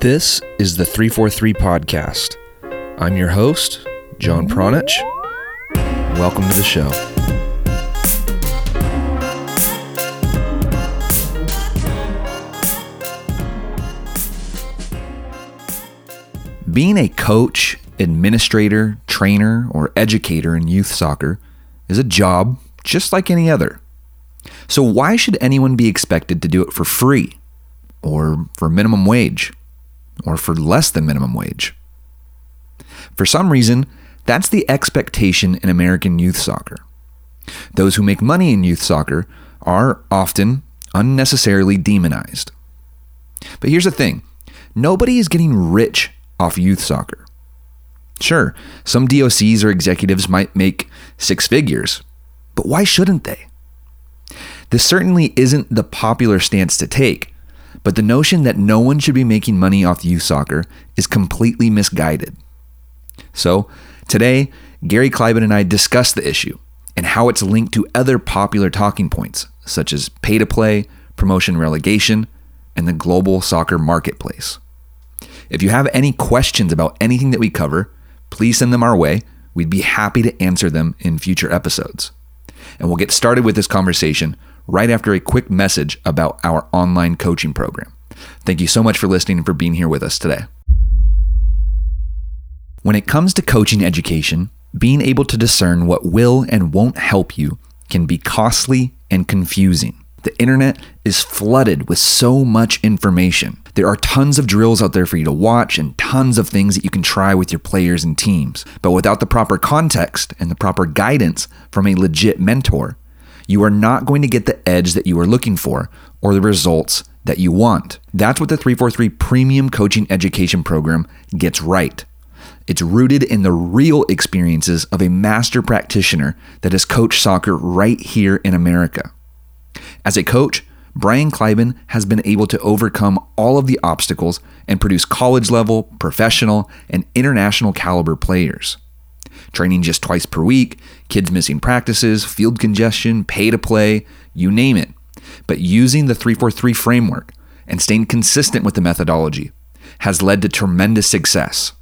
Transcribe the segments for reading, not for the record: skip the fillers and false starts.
This is the 343 Podcast. I'm your host, John Pronich. Welcome to the show. Being a coach, administrator, trainer, or educator in youth soccer is a job just like any other. So why should anyone be expected to do it for free, or for minimum wage, or for less than minimum wage? For some reason, that's the expectation in American youth soccer. Those who make money in youth soccer are often unnecessarily demonized. But here's the thing. Nobody is getting rich off youth soccer. Sure, some DOCs or executives might make six figures, but why shouldn't they? This certainly isn't the popular stance to take, but the notion that no one should be making money off youth soccer is completely misguided. So, today, Gary Kleiban and I discuss the issue and how it's linked to other popular talking points, such as pay to play, promotion relegation, and the global soccer marketplace. If you have any questions about anything that we cover, please send them our way. We'd be happy to answer them in future episodes. And we'll get started with this conversation right after a quick message about our online coaching program. Thank you so much for listening and for being here with us today. When it comes to coaching education, being able to discern what will and won't help you can be costly and confusing. The internet is flooded with so much information. There are tons of drills out there for you to watch and tons of things that you can try with your players and teams. But without the proper context and the proper guidance from a legit mentor, you are not going to get the edge that you are looking for or the results that you want. That's what the 343 Premium Coaching Education Program gets right. It's rooted in the real experiences of a master practitioner that has coached soccer right here in America. As a coach, Brian Kleiban has been able to overcome all of the obstacles and produce college-level, professional, and international caliber players. Training just twice per week, kids missing practices, field congestion, pay-to-play, you name it. But using the 343 framework and staying consistent with the methodology has led to tremendous success.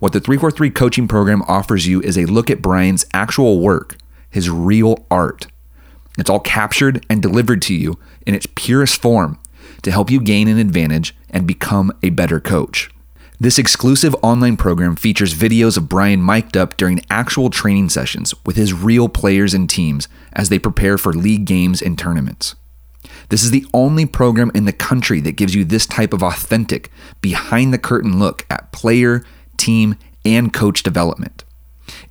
What the 343 coaching program offers you is a look at Brian's actual work, his real art. It's all captured and delivered to you in its purest form to help you gain an advantage and become a better coach. This exclusive online program features videos of Brian mic'd up during actual training sessions with his real players and teams as they prepare for league games and tournaments. This is the only program in the country that gives you this type of authentic, behind-the-curtain look at player, team, and coach development.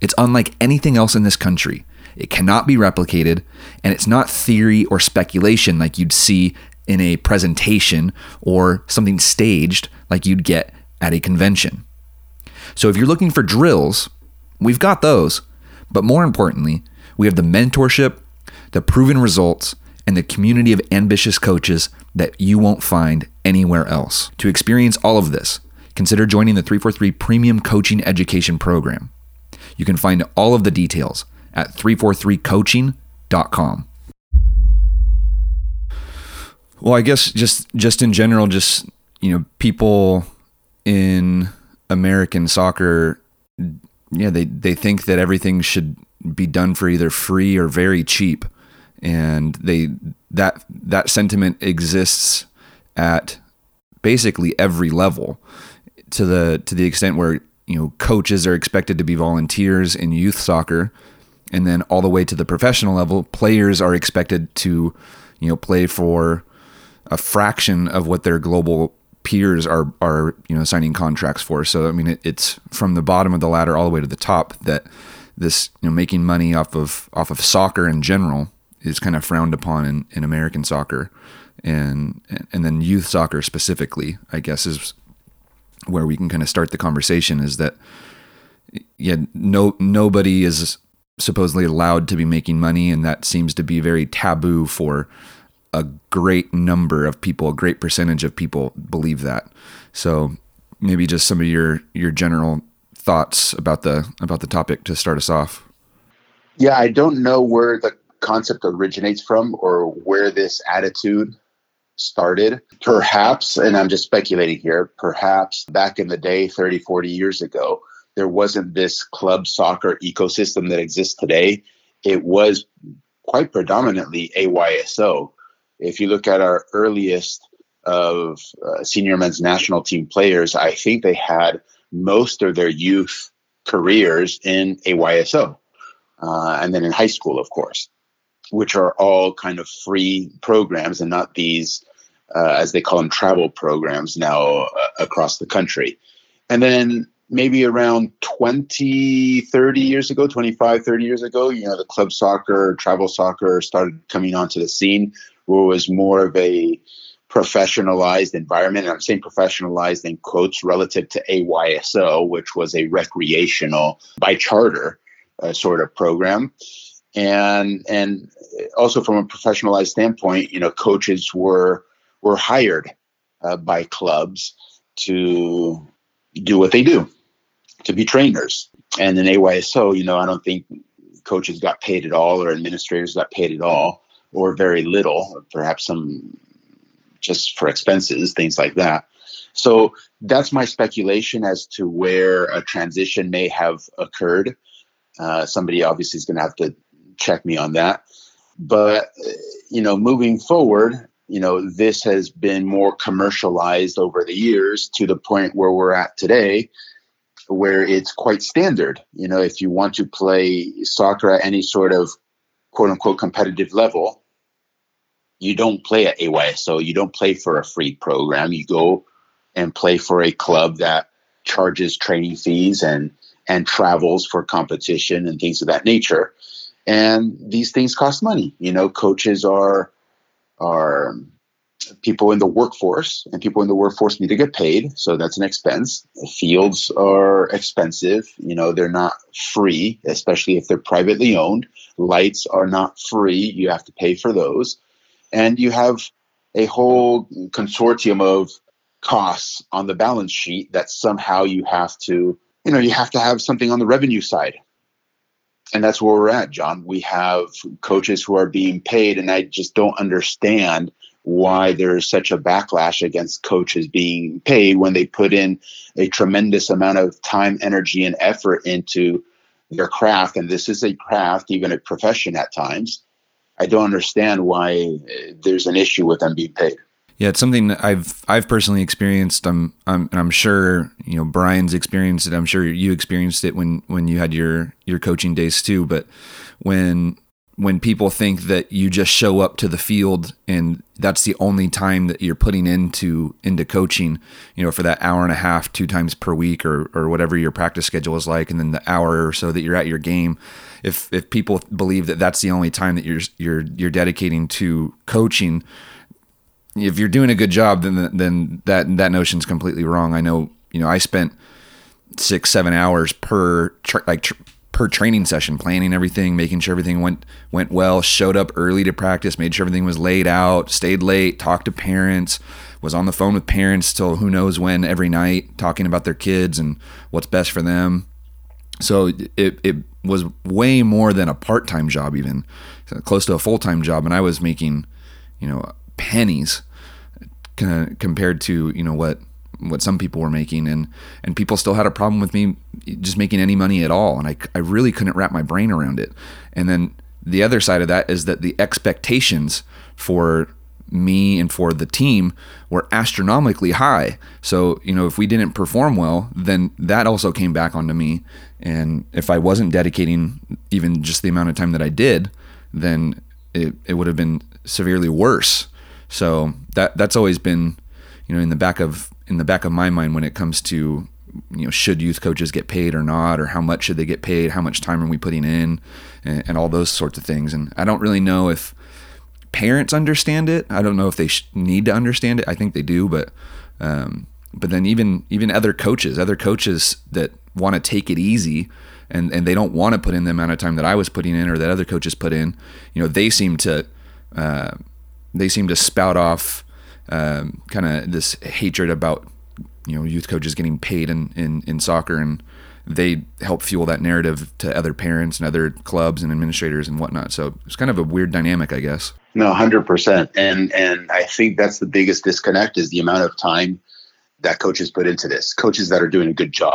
It's unlike anything else in this country. It cannot be replicated, and it's not theory or speculation like you'd see in a presentation or something staged like you'd get at a convention. So if you're looking for drills, we've got those, but more importantly, we have the mentorship, the proven results, and the community of ambitious coaches that you won't find anywhere else. To experience all of this, consider joining the 343 Premium Coaching Education Program. You can find all of the details at 343coaching.com. Well, I guess just in general, just, you know, people in American soccer, they think that everything should be done for either free or very cheap, and that sentiment exists at basically every level, to the extent where, you know, coaches are expected to be volunteers in youth soccer. And then all the way to the professional level, players are expected to, you know, play for a fraction of what their global peers are you know, signing contracts for. So, I mean, it's from the bottom of the ladder all the way to the top that this, you know, making money off of soccer in general is kind of frowned upon in American soccer, and then youth soccer specifically, I guess, is where we can kind of start the conversation. Is that nobody is supposedly allowed to be making money, and that seems to be very taboo for a great number of people. A great percentage of people believe that. So maybe just some of your general thoughts about the topic to start us off. Yeah, I don't know where the concept originates from or where this attitude started. Perhaps, and I'm just speculating here, perhaps back in the day, 30, 40 years ago, there wasn't this club soccer ecosystem that exists today. It was quite predominantly AYSO. If you look at our earliest of senior men's national team players, I think they had most of their youth careers in AYSO. And then in high school, of course, which are all kind of free programs and not these, as they call them, travel programs now across the country. And then maybe around 25, 30 years ago, you know, the club soccer, travel soccer started coming onto the scene, where it was more of a professionalized environment. And I'm saying professionalized in quotes relative to AYSO, which was a recreational by charter sort of program. And also from a professionalized standpoint, you know, coaches were hired by clubs to do what they do, to be trainers. And in AYSO, you know, I don't think coaches got paid at all, or administrators got paid at all, or very little, perhaps some just for expenses, things like that. So that's my speculation as to where a transition may have occurred. Somebody obviously is going to have to check me on that. But, you know, moving forward, you know, this has been more commercialized over the years to the point where we're at today, where it's quite standard. You know, if you want to play soccer at any sort of quote unquote competitive level, you don't play at AYSO. You don't play for a free program. You go and play for a club that charges training fees and travels for competition and things of that nature. And these things cost money. You know, coaches are people in the workforce, and people in the workforce need to get paid. So that's an expense. Fields are expensive. You know, they're not free, especially if they're privately owned. Lights are not free. You have to pay for those. And you have a whole consortium of costs on the balance sheet that somehow you have to, you know, you have to have something on the revenue side. And that's where we're at, John. We have coaches who are being paid, and I just don't understand why there's such a backlash against coaches being paid when they put in a tremendous amount of time, energy, and effort into their craft. And this is a craft, even a profession at times. I don't understand why there's an issue with them being paid. Yeah, it's something that I've personally experienced. And I'm sure, you know, Brian's experienced it. I'm sure you experienced it when you had your coaching days too. But when people think that you just show up to the field and that's the only time that you're putting into coaching, you know, for that hour and a half, 2 times per week or whatever your practice schedule is like, and then the hour or so that you're at your game, if people believe that that's the only time that you're dedicating to coaching, if you're doing a good job, then that notion's completely wrong. I know, you know, I spent 6-7 hours per training session, planning everything, making sure everything went well, showed up early to practice, made sure everything was laid out, stayed late, talked to parents, was on the phone with parents till who knows when every night, talking about their kids and what's best for them. So it was way more than a part-time job, even close to a full-time job. And I was making, you know, pennies compared to, you know, what some people were making, and people still had a problem with me just making any money at all, and I really couldn't wrap my brain around it. And then the other side of that is that the expectations for me and for the team were astronomically high. So, you know, if we didn't perform well, then that also came back onto me. And if I wasn't dedicating even just the amount of time that I did, then it would have been severely worse. So that's always been, you know, in the back of my mind when it comes to, you know, should youth coaches get paid or not, or how much should they get paid, how much time are we putting in, and all those sorts of things. And I don't really know if parents understand it. I don't know if they need to understand it. I think they do, but then even other coaches that want to take it easy and they don't want to put in the amount of time that I was putting in or that other coaches put in, you know, they seem to spout off kind of this hatred about, you know, youth coaches getting paid in soccer, and they help fuel that narrative to other parents and other clubs and administrators and whatnot. So it's kind of a weird dynamic, I guess. No, 100%. And I think that's the biggest disconnect is the amount of time that coaches put into this. Coaches that are doing a good job,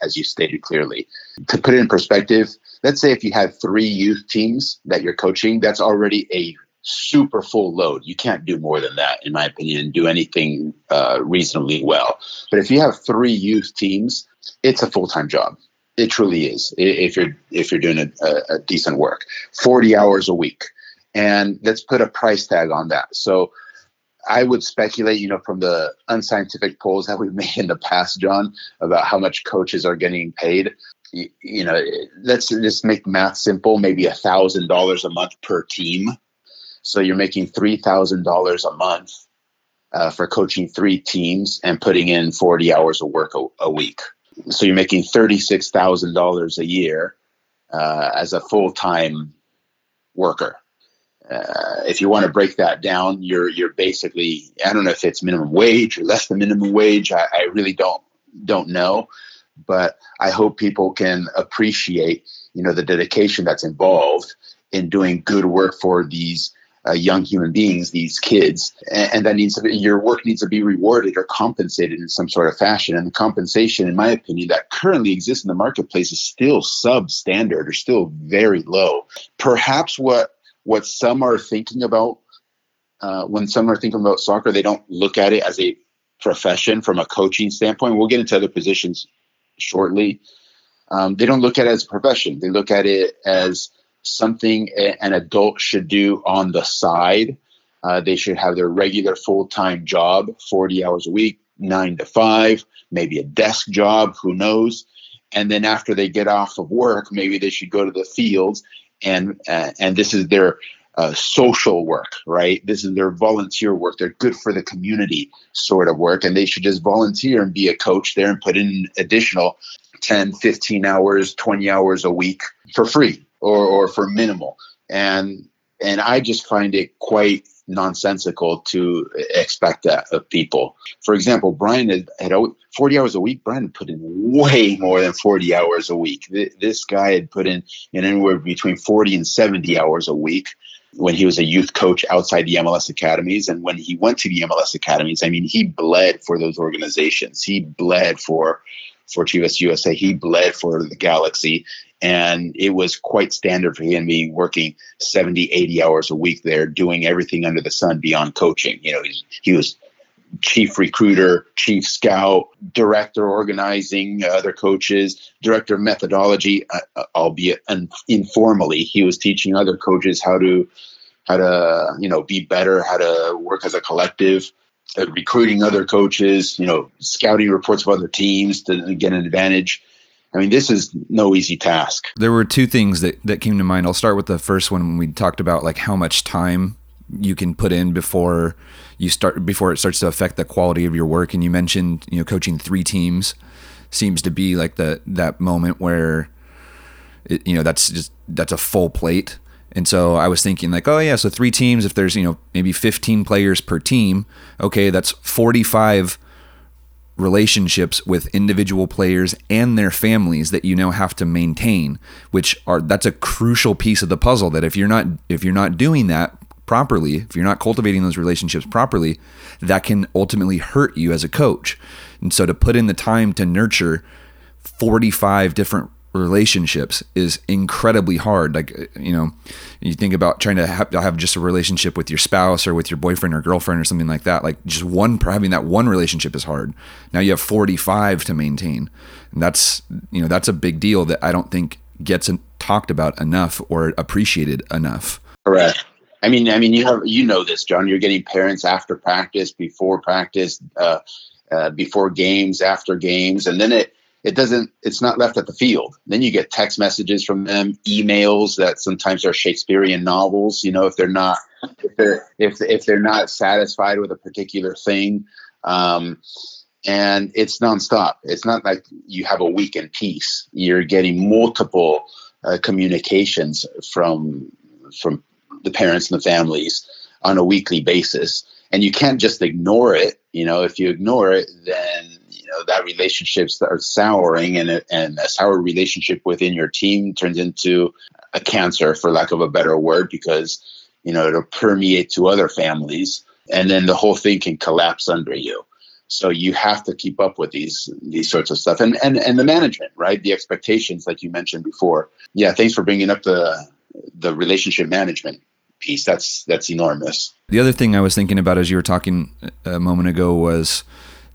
as you stated clearly. To put it in perspective, let's say if you have 3 youth teams that you're coaching, that's already a super full load. You can't do more than that, in my opinion, do anything reasonably well. But if you have 3 youth teams, it's a full-time job. It truly is, if you're doing a decent work. 40 hours a week. And let's put a price tag on that. So I would speculate, from the unscientific polls that we've made in the past, John, about how much coaches are getting paid. Let's just make math simple, maybe $1,000 a month per team. So you're making $3,000 a month for coaching 3 teams and putting in 40 hours of work a week. So you're making $36,000 a year as a full-time worker. If you want to break that down, you're basically, I don't know if it's minimum wage or less than minimum wage. I really don't know, but I hope people can appreciate, the dedication that's involved in doing good work for these young human beings, these kids, and that your work needs to be rewarded or compensated in some sort of fashion. And the compensation, in my opinion, that currently exists in the marketplace is still substandard or still very low. Perhaps what some are thinking about when some are thinking about soccer, they don't look at it as a profession from a coaching standpoint. We'll get into other positions shortly. They don't look at it as a profession. They look at it as something an adult should do on the side. They should have their regular full-time job, 40 hours a week, 9 to 5, maybe a desk job, who knows. And then after they get off of work, maybe they should go to the fields. And this is their social work, right? This is their volunteer work. They're good for the community sort of work. And they should just volunteer and be a coach there and put in additional 10, 15 hours, 20 hours a week for free or for minimal. And I just find it quite nonsensical to expect that of people. For example, Brian had 40 hours a week. Brian put in way more than 40 hours a week. This guy had put in anywhere between 40 and 70 hours a week when he was a youth coach outside the MLS academies. And when he went to the MLS academies, he bled for those organizations. He bled for Chivas USA. He bled for the Galaxy. And it was quite standard for him being working 70, 80 hours a week there, doing everything under the sun beyond coaching. He was chief recruiter, chief scout, director organizing other coaches, director of methodology, albeit informally. He was teaching other coaches how to be better, how to work as a collective, recruiting other coaches, scouting reports of other teams to get an advantage. This is no easy task. There were 2 things that came to mind. I'll start with the first one when we talked about how much time you can put in before it starts to affect the quality of your work. And you mentioned, coaching 3 teams seems to be that moment where, that's a full plate. And so I was thinking so 3 teams, if there's, maybe 15 players per team, okay, that's 45 relationships with individual players and their families that you now have to maintain, that's a crucial piece of the puzzle that if you're not doing that properly, if you're not cultivating those relationships properly, that can ultimately hurt you as a coach. And so to put in the time to nurture 45 different relationships is incredibly hard. You think about trying to have just a relationship with your spouse or with your boyfriend or girlfriend or something like that. Just having that one relationship is hard. Now you have 45 to maintain, and that's a big deal that I don't think gets talked about enough or appreciated enough. Correct. You have this, John. You're getting parents after practice, before practice, before games, after games, and then it's not left at the field. Then you get text messages from them, emails that sometimes are Shakespearean novels. If they're not satisfied with a particular thing, and it's nonstop. It's not like you have a week in peace. You're getting multiple communications from the parents and the families on a weekly basis, and you can't just ignore it. If you ignore it, then that relationships start souring, and a sour relationship within your team turns into a cancer, for lack of a better word, because you know, it'll permeate to other families, and then the whole thing can collapse under you. So you have to keep up with these sorts of stuff and the management, right? The expectations, like you mentioned before. Yeah, thanks for bringing up the relationship management piece. That's enormous. The other thing I was thinking about as you were talking a moment ago was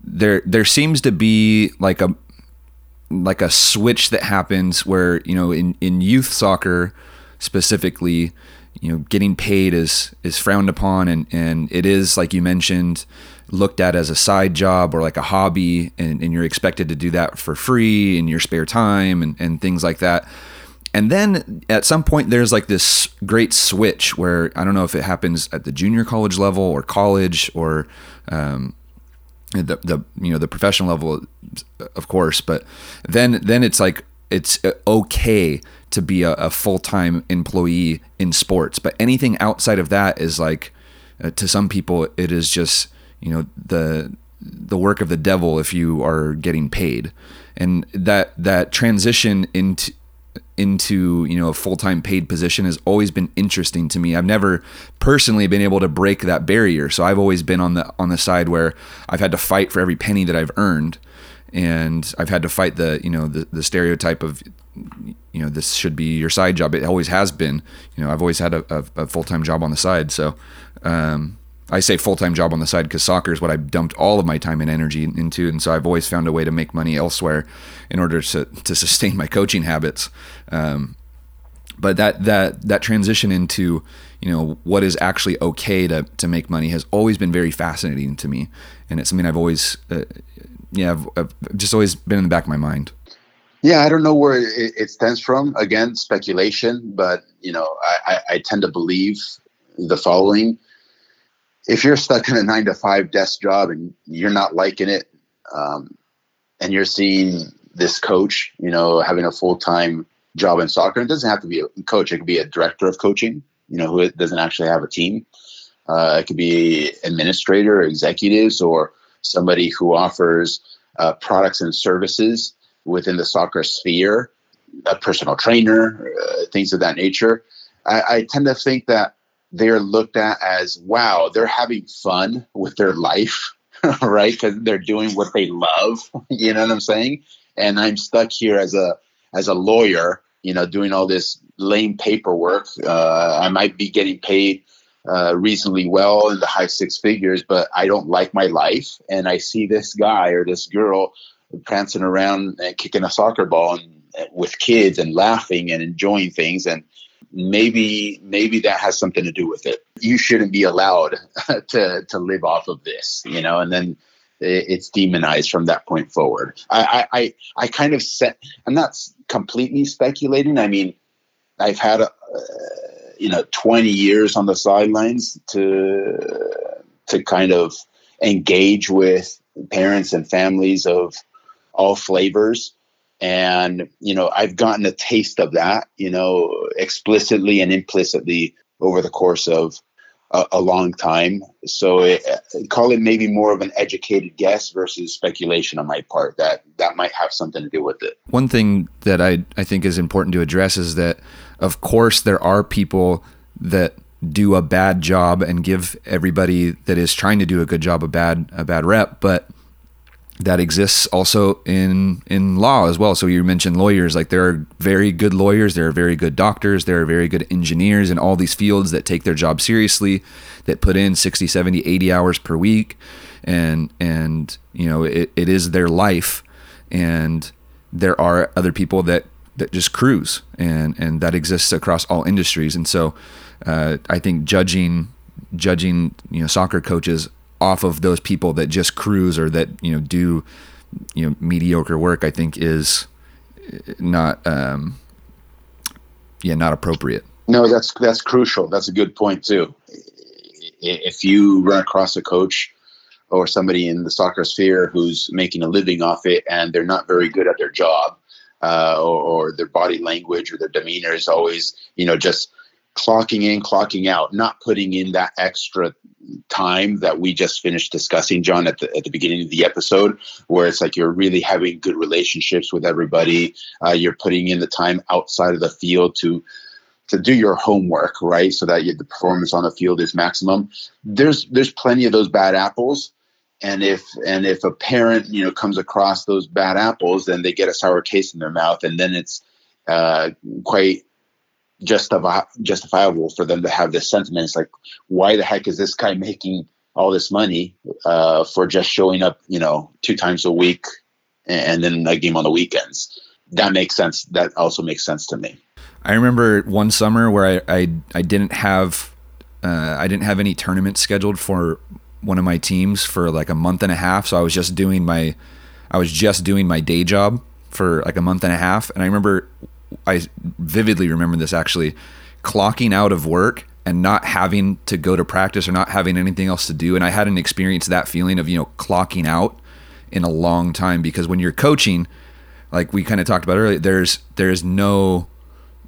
there seems to be like a switch that happens where, you know, in youth soccer specifically, you know, getting paid is frowned upon, and it is, like you mentioned, looked at as a side job or like a hobby, and you're expected to do that for free in your spare time and things like that. And then at some point there's like this great switch where, I don't know if it happens at the junior college level or college or the you know, the professional level, of course, but then it's like it's okay to be a full-time employee in sports, but anything outside of that is like, to some people it is just, you know, the work of the devil if you are getting paid. And that transition into, you know, a full-time paid position has always been interesting to me. I've never personally been able to break that barrier. So I've always been on the side where I've had to fight for every penny that I've earned. And I've had to fight the stereotype of, you know, this should be your side job. It always has been. You know, I've always had a full-time job on the side. So, I say full-time job on the side because soccer is what I've dumped all of my time and energy into. And so I've always found a way to make money elsewhere in order to sustain my coaching habits. But that transition into, you know, what is actually okay to make money has always been very fascinating to me. And it's something I've always, I've just always been in the back of my mind. Yeah, I don't know where it stems from. Again, speculation, but, you know, I tend to believe the following. If you're stuck in a 9-to-5 desk job and you're not liking it, and you're seeing this coach, you know, having a full-time job in soccer, it doesn't have to be a coach. It could be a director of coaching, you know, who doesn't actually have a team. It could be administrator, executives, or somebody who offers products and services within the soccer sphere, a personal trainer, things of that nature. I tend to think that they're looked at as, wow, they're having fun with their life, right? Because they're doing what they love, you know what I'm saying? And I'm stuck here as a lawyer, you know, doing all this lame paperwork. I might be getting paid reasonably well in the high six figures, but I don't like my life. And I see this guy or this girl prancing around and kicking a soccer ball and with kids and laughing and enjoying things, and maybe that has something to do with it. You shouldn't be allowed to live off of this, you know, and then it's demonized from that point forward. I kind of I'm not completely speculating. I mean, I've had, 20 years on the sidelines to kind of engage with parents and families of all flavors. And, you know, I've gotten a taste of that, you know, explicitly and implicitly over the course of a long time. So call it maybe more of an educated guess versus speculation on my part that might have something to do with it. One thing that I think is important to address is that, of course, there are people that do a bad job and give everybody that is trying to do a good job a bad rep, but that exists also in law as well. So you mentioned lawyers, like there are very good lawyers, there are very good doctors, there are very good engineers in all these fields that take their job seriously, that put in 60, 70, 80 hours per week. And you know, it is their life. And there are other people that just cruise, and that exists across all industries. And so I think judging, you know, soccer coaches off of those people that just cruise or that, you know, do, you know, mediocre work, I think is not appropriate. No, that's crucial. That's a good point too. If you run across a coach or somebody in the soccer sphere who's making a living off it and they're not very good at their job, or their body language or their demeanor is always, you know, just clocking in, clocking out, not putting in that extra time that we just finished discussing, John, at the beginning of the episode, where it's like you're really having good relationships with everybody. You're putting in the time outside of the field to to do your homework, right, so that the performance on the field is maximum. There's plenty of those bad apples, and if a parent comes across those bad apples, then they get a sour taste in their mouth, and then it's quite justifiable for them to have this sentiment. It's like, why the heck is this guy making all this money for just showing up, 2 times a week and then a game on the weekends? That makes sense. That also makes sense to me. I remember one summer where I didn't have any tournaments scheduled for one of my teams for like a month and a half. So I was just doing my day job for like a month and a half. And I vividly remember this actually, clocking out of work and not having to go to practice or not having anything else to do. And I hadn't experienced that feeling of, clocking out in a long time, because when you're coaching, like we kind of talked about earlier, there is no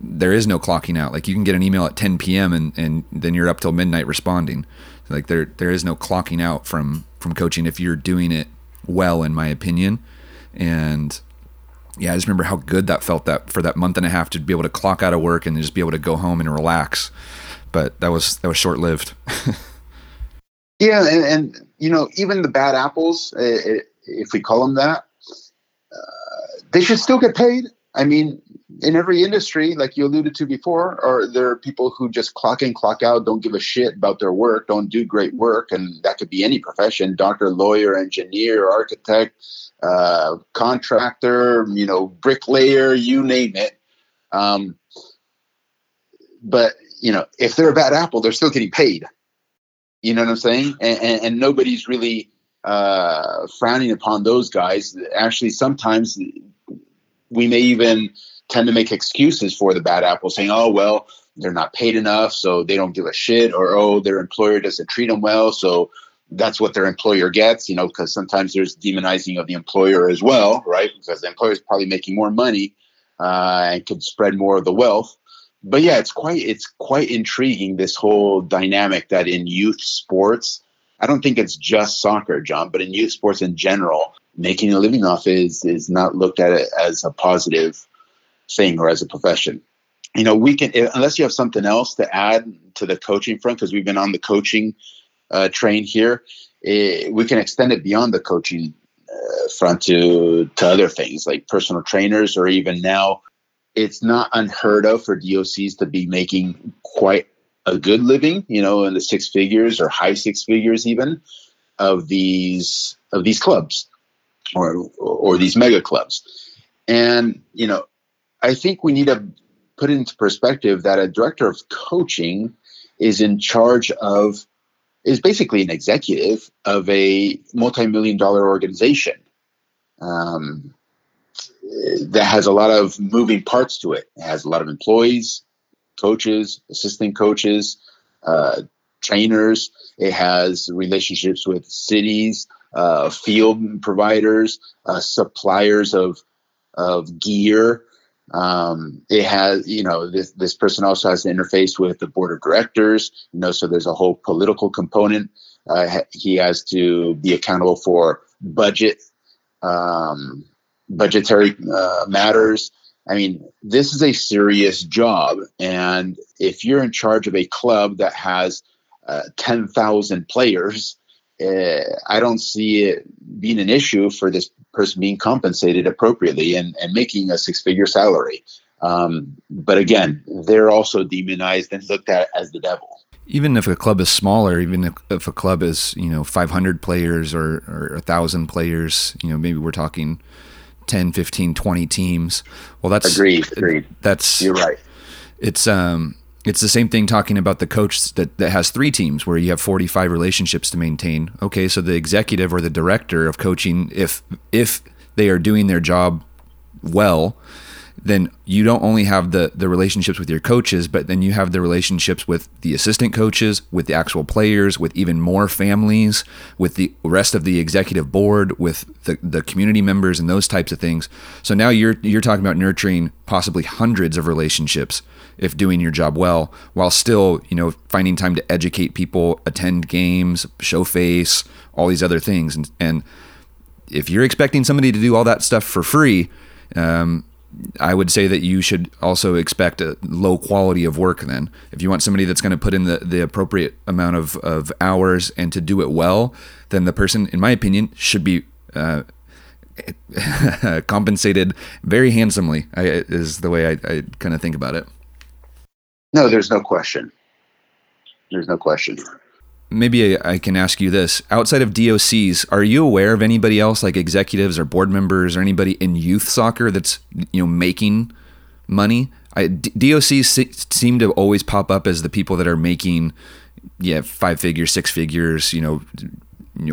clocking out. Like you can get an email at 10 p.m. and then you're up till midnight responding. Like there is no clocking out from coaching if you're doing it well, in my opinion. And yeah, I just remember how good that felt, that for that month and a half to be able to clock out of work and just be able to go home and relax. But that was short lived. Yeah, and even the bad apples, if we call them that, they should still get paid. I mean, in every industry, like you alluded to before, or there are people who just clock in, clock out, don't give a shit about their work, don't do great work, and that could be any profession: doctor, lawyer, engineer, architect, contractor, bricklayer, you name it. But if they're a bad apple, they're still getting paid. You know what I'm saying? And nobody's really frowning upon those guys. Actually, sometimes we may even tend to make excuses for the bad apple, saying, oh, well, they're not paid enough, so they don't give a shit, or, oh, their employer doesn't treat them well, so that's what their employer gets, because sometimes there's demonizing of the employer as well, right? Because the employer is probably making more money and could spread more of the wealth. But yeah, it's quite intriguing, this whole dynamic that in youth sports, I don't think it's just soccer, John, but in youth sports in general, making a living off is not looked at as a positive thing or as a profession. Unless you have something else to add to the coaching front, because we've been on the coaching train here, we can extend it beyond the coaching front to other things like personal trainers, or even now it's not unheard of for DOCs to be making quite a good living, in the six figures or high six figures even of these clubs or these mega clubs. And, I think we need to put into perspective that a director of coaching is basically an executive of a multi-million-dollar organization that has a lot of moving parts to it. It has a lot of employees, coaches, assistant coaches, trainers. It has relationships with cities, field providers, suppliers of gear. It has, this person also has an interface with the board of directors, so there's a whole political component. He has to be accountable for budgetary matters. I mean, this is a serious job. And if you're in charge of a club that has 10,000 players, I don't see it being an issue for this person being compensated appropriately and making a six-figure salary. But again, they're also demonized and looked at as the devil. Even if a club is smaller, even if a club is, 500 players or 1,000 players, maybe we're talking 10, 15, 20 teams. Well, that's... Agreed. You're right. It's the same thing talking about the coach that has 3 teams where you have 45 relationships to maintain. Okay, so the executive or the director of coaching, if they are doing their job well, then you don't only have the relationships with your coaches, but then you have the relationships with the assistant coaches, with the actual players, with even more families, with the rest of the executive board, with the community members and those types of things. So now you're talking about nurturing possibly hundreds of relationships if doing your job well, while still, finding time to educate people, attend games, show face, all these other things. And if you're expecting somebody to do all that stuff for free, I would say that you should also expect a low quality of work then. If you want somebody that's going to put in the appropriate amount of hours and to do it well, then the person, in my opinion, should be compensated very handsomely, is the way I kind of think about it. No, there's no question. There's no question. Maybe I can ask you this. Outside of DOCs, are you aware of anybody else, like executives or board members or anybody in youth soccer that's, you know, making money? DOCs seem to always pop up as the people that are making, five figures, six figures, you know,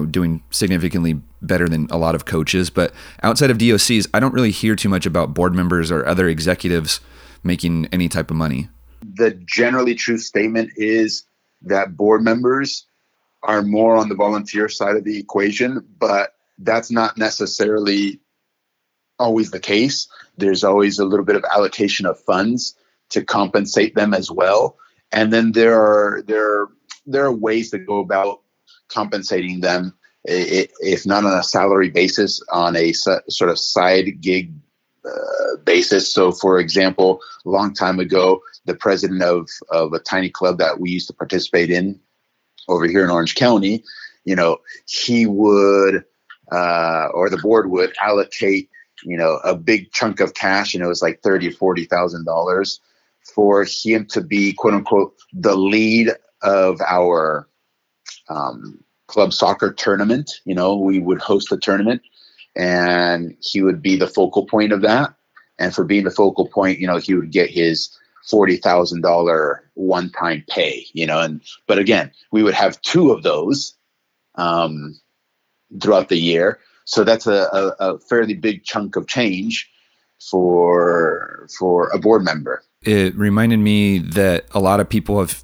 doing significantly better than a lot of coaches. But outside of DOCs, I don't really hear too much about board members or other executives making any type of money. The generally true statement is that board members are more on the volunteer side of the equation, but that's not necessarily always the case. There's always a little bit of allocation of funds to compensate them as well. And then there are ways to go about compensating them, if not on a salary basis, on a sort of side gig basis. So, for example, a long time ago, the president of a tiny club that we used to participate in over here in Orange County, he would, or the board would allocate, a big chunk of cash, it was like $30,000, $40,000 for him to be, quote unquote, the lead of our club soccer tournament. We would host the tournament, and he would be the focal point of that. And for being the focal point, he would get his $40,000 one-time pay, but again, we would have two of those throughout the year. So that's a fairly big chunk of change for a board member. It reminded me that a lot of people have,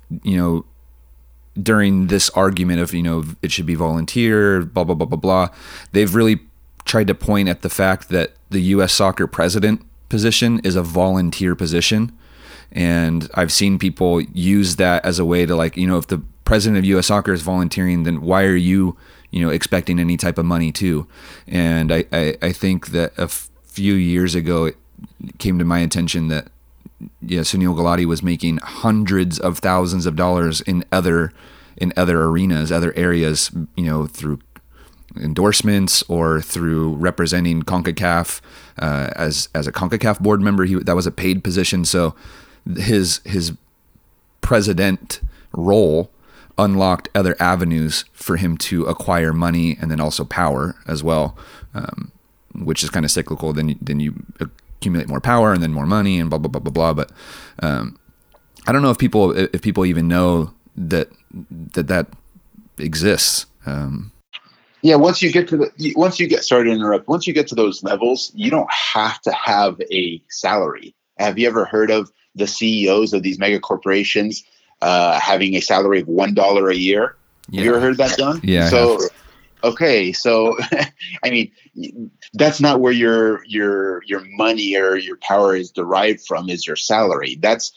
during this argument of, it should be volunteer, blah, blah, blah, blah, blah, they've really tried to point at the fact that the U.S. Soccer president position is a volunteer position. And I've seen people use that as a way to, like, if the president of U.S. Soccer is volunteering, then why are you, expecting any type of money too? And I think that a few years ago, it came to my attention that, Sunil Gulati was making hundreds of thousands of dollars in other arenas, other areas, through endorsements or through representing CONCACAF as a CONCACAF board member. That was a paid position, so his president role unlocked other avenues for him to acquire money and then also power as well, which is kind of cyclical. Then you accumulate more power and then more money and blah blah blah blah blah. But I don't know if people even know that exists. Yeah, once you get to those levels, you don't have to have a salary. Have you ever heard of the CEOs of these mega corporations having a salary of $1 a year? Yeah. Have you ever heard of that, John? Yeah. So I mean, that's not where your money or your power is derived from, is your salary. That's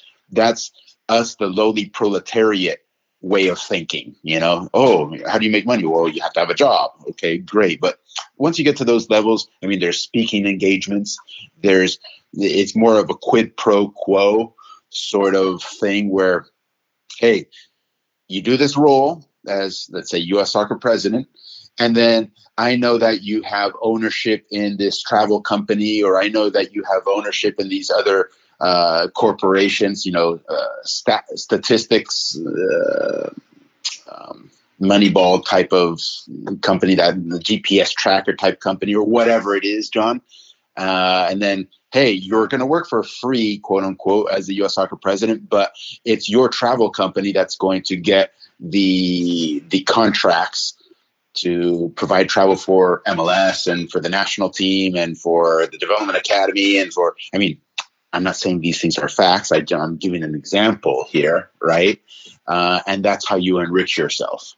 us, the lowly proletariat, way of thinking. How do you make money? Well, you have to have a job. Okay, great. But once you get to those levels, I mean, there's speaking engagements, it's more of a quid pro quo sort of thing where, hey, you do this role as, let's say, U.S. Soccer president, and then I know that you have ownership in this travel company, or I know that you have ownership in these other corporations, statistics, Moneyball type of company, that the GPS tracker type company, or whatever it is, John. And then, hey, you're going to work for free, quote unquote, as the U.S. Soccer president, but it's your travel company that's going to get the contracts to provide travel for MLS and for the national team and for the development academy and for, I'm not saying these things are facts. I'm giving an example here, right? And that's how you enrich yourself.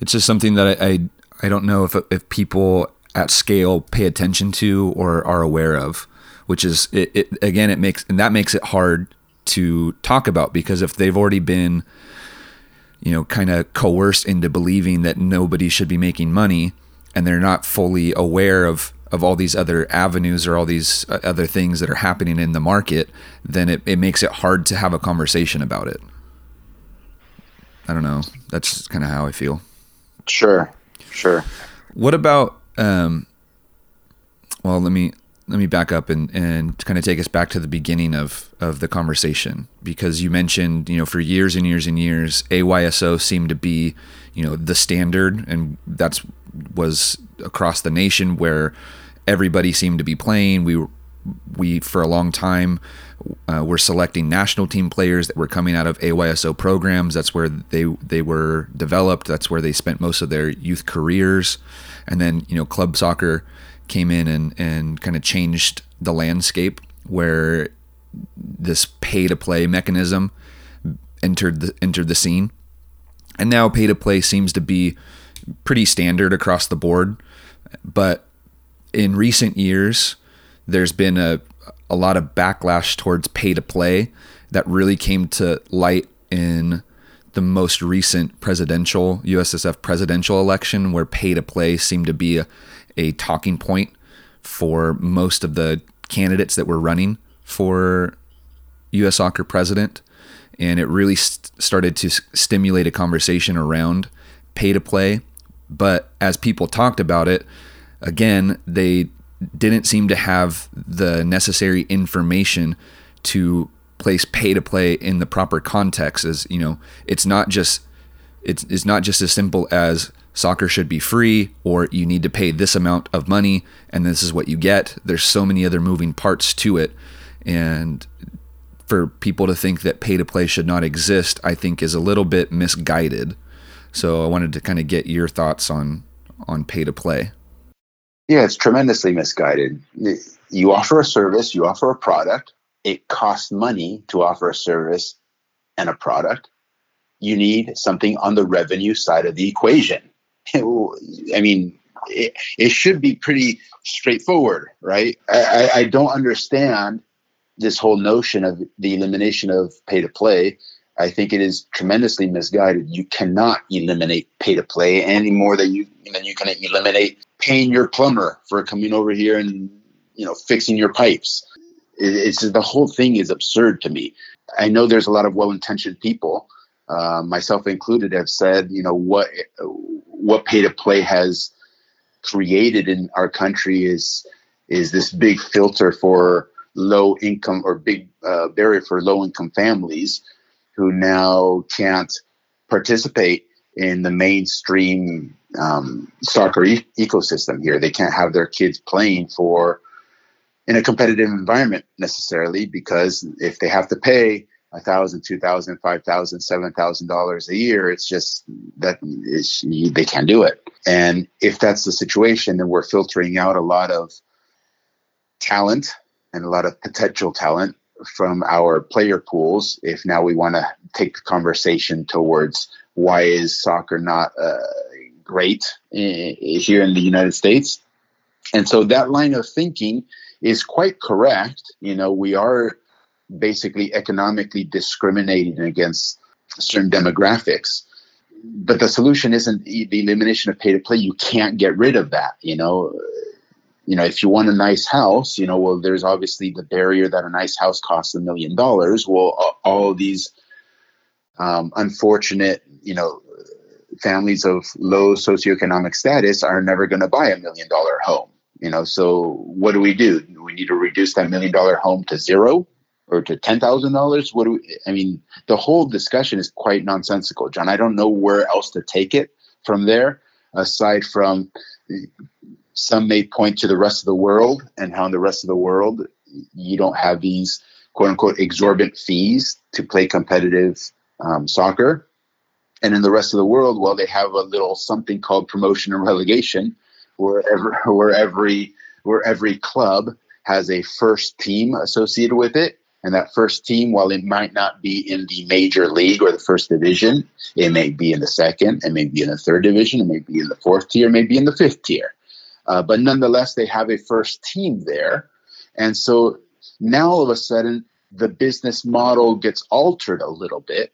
It's just something that I don't know if people at scale pay attention to or are aware of, which is that makes it hard to talk about, because if they've already been, kind of coerced into believing that nobody should be making money, and they're not fully aware of of all these other avenues or all these other things that are happening in the market, then it makes it hard to have a conversation about it. I don't know. That's kind of how I feel. Sure. What about, well, let me back up and kind of take us back to the beginning of the conversation, because you mentioned, you know, for years and years and years, AYSO seemed to be, you know, the standard, and that's was across the nation where everybody seemed to be playing. We for a long time were selecting national team players that were coming out of AYSO programs. That's where they were developed. That's where they spent most of their youth careers. And then, you know, club soccer came in and kind of changed the landscape, where this pay-to-play mechanism entered the scene. And now pay-to-play seems to be pretty standard across the board. But in recent years, there's been a lot of backlash towards pay-to-play that really came to light in the most recent presidential, USSF presidential election, where pay-to-play seemed to be a talking point for most of the candidates that were running for U.S. Soccer president. And it really started to stimulate a conversation around pay-to-play. But as people talked about it, again, they didn't seem to have the necessary information to place pay-to-play in the proper context. As you know, it's not just as simple as soccer should be free, or you need to pay this amount of money and this is what you get. There's so many other moving parts to it. And for people to think that pay-to-play should not exist, I think is a little bit misguided. So I wanted to kind of get your thoughts on pay-to-play. Yeah, it's tremendously misguided. You offer a service, you offer a product. It costs money to offer a service and a product. You need something on the revenue side of the equation. I mean, it should be pretty straightforward, right? I don't understand this whole notion of the elimination of pay-to-play. I think it is tremendously misguided. You cannot eliminate pay-to-play any more than you can eliminate paying your plumber for coming over here and, you know, fixing your pipes. It's just, the whole thing is absurd to me. I know there's a lot of well-intentioned people, myself included, have said, you know, what pay-to-play has created in our country is this big filter for low income, or big barrier for low income families who now can't participate in the mainstream soccer ecosystem here. They can't have their kids playing in a competitive environment necessarily, because if they have to pay $1,000, $2,000, $5,000, $7,000 a year, it's just that they can't do it. And if that's the situation, then we're filtering out a lot of talent and a lot of potential talent from our player pools. If now we want to take the conversation towards why is soccer not great here in the United States. And so that line of thinking is quite correct. You know, we are basically economically discriminating against certain demographics, but the solution isn't the elimination of pay-to-play. You can't get rid of that, you know. You know, if you want a nice house, you know, well, there's obviously the barrier that a nice house costs $1 million. Well, all these unfortunate, you know, families of low socioeconomic status are never going to buy $1 million home, you know. So what do we do? We need to reduce that $1 million home to zero or to $10,000. I mean, the whole discussion is quite nonsensical, John. I don't know where else to take it from there, aside from some may point to the rest of the world, and how in the rest of the world you don't have these quote unquote exorbitant fees to play competitive soccer. And in the rest of the world, well, they have a little something called promotion and relegation, where every club has a first team associated with it. And that first team, while it might not be in the major league or the first division, it may be in the second, it may be in the third division, it may be in the fourth tier, it may be in the fifth tier. But nonetheless, they have a first team there. And so now all of a sudden, the business model gets altered a little bit,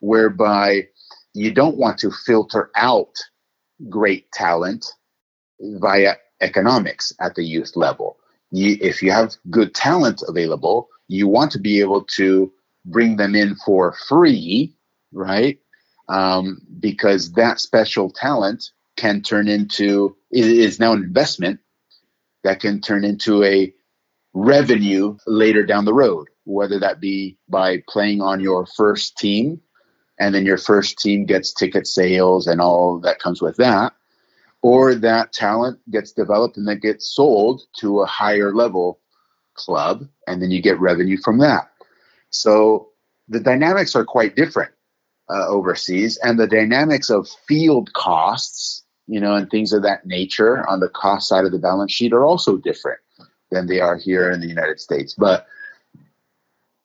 whereby you don't want to filter out great talent via economics at the youth level. If you have good talent available, you want to be able to bring them in for free, right? Because that special talent can turn into, it is now an investment that can turn into a revenue later down the road, whether that be by playing on your first team, and then your first team gets ticket sales and all that comes with that, or that talent gets developed and then gets sold to a higher level club, and then you get revenue from that. So the dynamics are quite different overseas, and the dynamics of field costs, you know, and things of that nature on the cost side of the balance sheet are also different than they are here in the United States. But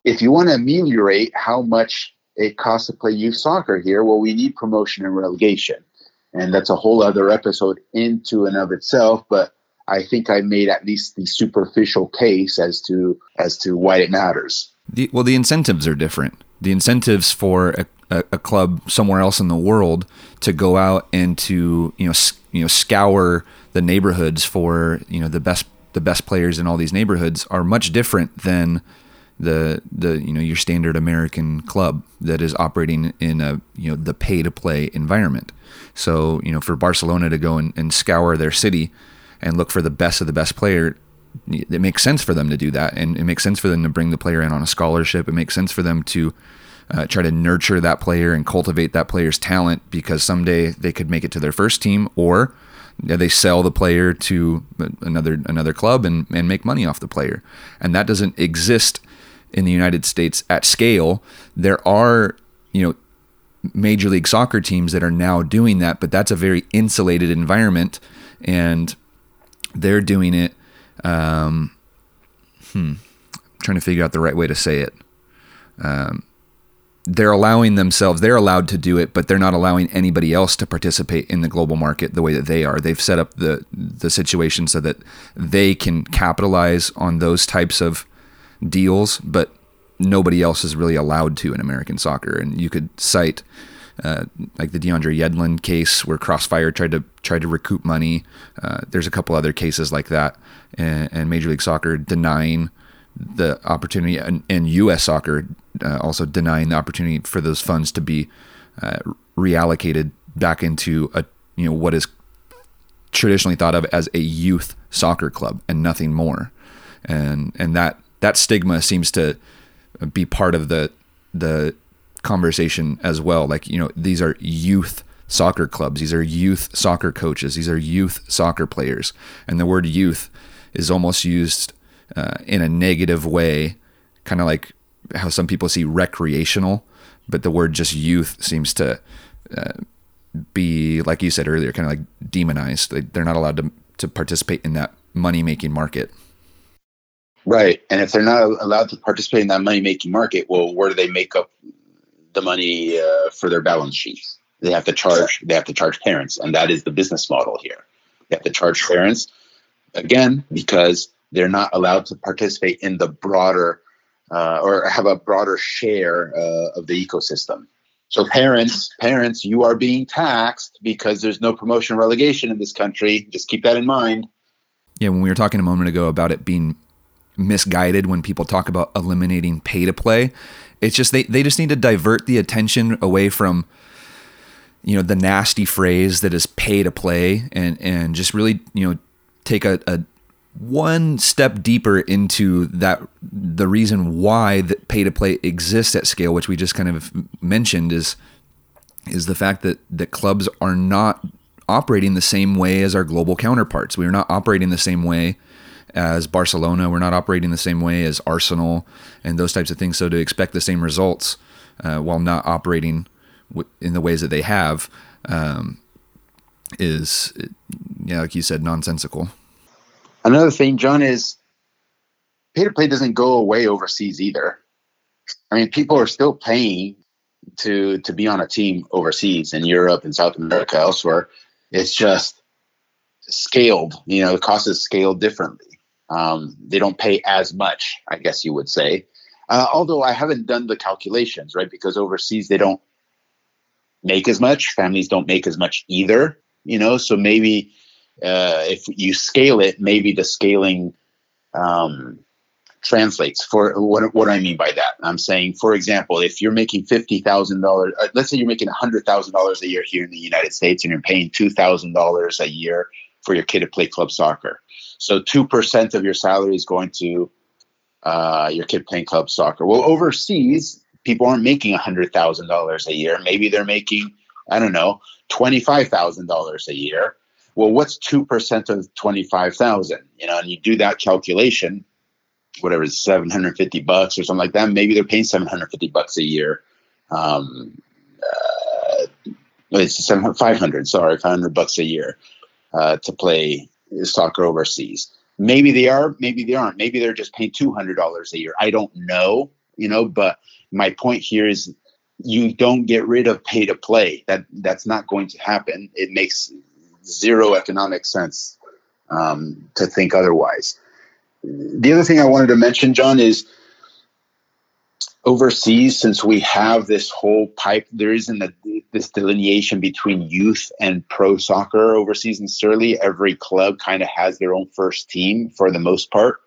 if you want to ameliorate how much it costs to play youth soccer here, well, we need promotion and relegation. And that's a whole other episode into and of itself, but I think I made at least the superficial case as to why it matters. Well, the incentives are different. The incentives for a club somewhere else in the world to go out and to scour the neighborhoods for the best players in all these neighborhoods are much different than the your standard American club that is operating in a the pay to play environment. So for Barcelona to go and scour their city and look for the best of the best player, it makes sense for them to do that, and it makes sense for them to bring the player in on a scholarship. It makes sense for them to try to nurture that player and cultivate that player's talent, because someday they could make it to their first team, or they sell the player to another club and make money off the player. And that doesn't exist in the United States at scale. There are, Major League Soccer teams that are now doing that, but that's a very insulated environment, and they're doing it. I'm trying to figure out the right way to say it. They're allowed to do it, but they're not allowing anybody else to participate in the global market the way that they are. They've set up the situation so that they can capitalize on those types of deals, but nobody else is really allowed to in American soccer. And you could cite like the DeAndre Yedlin case, where Crossfire tried to recoup money. There's a couple other cases like that, and Major League Soccer denying the opportunity, and U.S. Soccer also denying the opportunity for those funds to be reallocated back into what is traditionally thought of as a youth soccer club and nothing more. And that stigma seems to be part of the conversation as well. Like, these are youth soccer clubs. These are youth soccer coaches. These are youth soccer players. And the word youth is almost used in a negative way, kind of like how some people see recreational, but the word just youth seems to be, like you said earlier, kind of like demonized. They're not allowed to participate in that money-making market. Right. And if they're not allowed to participate in that money-making market, well, where do they make up the money for their balance sheets? They have to charge parents, and that is the business model here. They have to charge parents, again, because they're not allowed to participate in the broader or have a broader share of the ecosystem. So parents, you are being taxed because there's no promotion or relegation in this country. Just keep that in mind. Yeah, when we were talking a moment ago about it being misguided when people talk about eliminating pay to play, it's just they just need to divert the attention away from the nasty phrase that is pay to play, and just really take a one step deeper into that. The reason why the pay to play exists at scale, which we just kind of mentioned, is the fact that the clubs are not operating the same way as our global counterparts. We are not operating the same way as Barcelona. We're not operating the same way as Arsenal and those types of things. So to expect the same results while not operating in the ways that they have is, like you said, nonsensical. Another thing, John, is pay-to-play doesn't go away overseas either. I mean, people are still paying to be on a team overseas in Europe and South America, elsewhere. It's just scaled. The cost is scaled differently. They don't pay as much, I guess you would say. Although I haven't done the calculations, right? Because overseas they don't make as much. Families don't make as much either. So maybe If you scale it, maybe the scaling translates. For what I mean by that, I'm saying, for example, if you're making $50,000, let's say you're making $100,000 a year here in the United States, and you're paying $2,000 a year for your kid to play club soccer. So 2% of your salary is going to your kid playing club soccer. Well, overseas, people aren't making $100,000 a year. Maybe they're making, I don't know, $25,000 a year. Well, what's 2% of 25,000? You know, and you do that calculation, whatever, it's $750 or something like that. Maybe they're paying $750 a year. It's $500 a year to play soccer overseas. Maybe they are, maybe they aren't. Maybe they're just paying $200 a year. I don't know, you know, but my point here is you don't get rid of pay to play. That's not going to happen. It makes zero economic sense to think otherwise. The other thing I wanted to mention, John, is overseas, since we have this whole pipe, there isn't this delineation between youth and pro soccer overseas in Surly. Every club kind of has their own first team for the most part.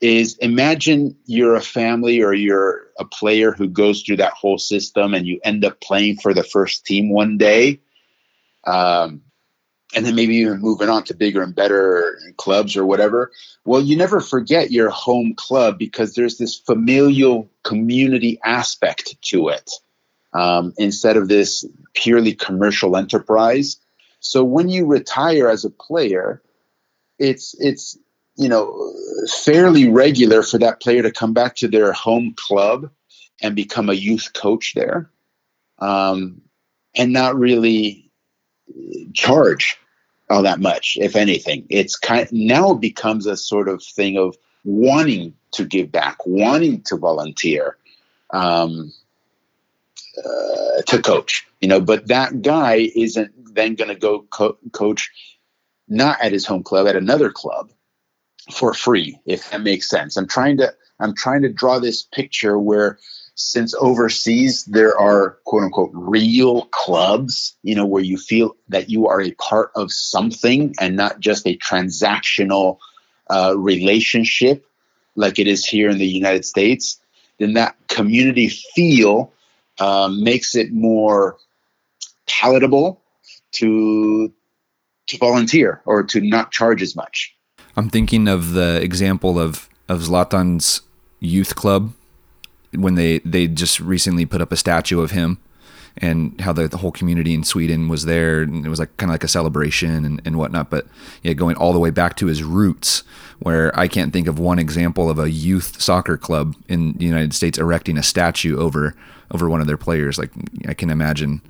Is imagine you're a family or you're a player who goes through that whole system and you end up playing for the first team one day. And then maybe even moving on to bigger and better clubs or whatever. Well, you never forget your home club because there's this familial community aspect to it instead of this purely commercial enterprise. So when you retire as a player, it's you know, fairly regular for that player to come back to their home club and become a youth coach there and not really charge all that much, if anything. It's kind of, now it becomes a sort of thing of wanting to give back, wanting to volunteer to coach, you know. But that guy isn't then going to go coach not at his home club, at another club for free, if that makes sense. I'm trying to draw this picture where, since overseas there are quote unquote real clubs, you know, where you feel that you are a part of something and not just a transactional relationship like it is here in the United States, then that community feel makes it more palatable to volunteer or to not charge as much. I'm thinking of the example of Zlatan's youth club, when they just recently put up a statue of him and how the whole community in Sweden was there. And it was like kind of like a celebration and whatnot. But yeah, going all the way back to his roots, where I can't think of one example of a youth soccer club in the United States erecting a statue over one of their players. Like I can imagine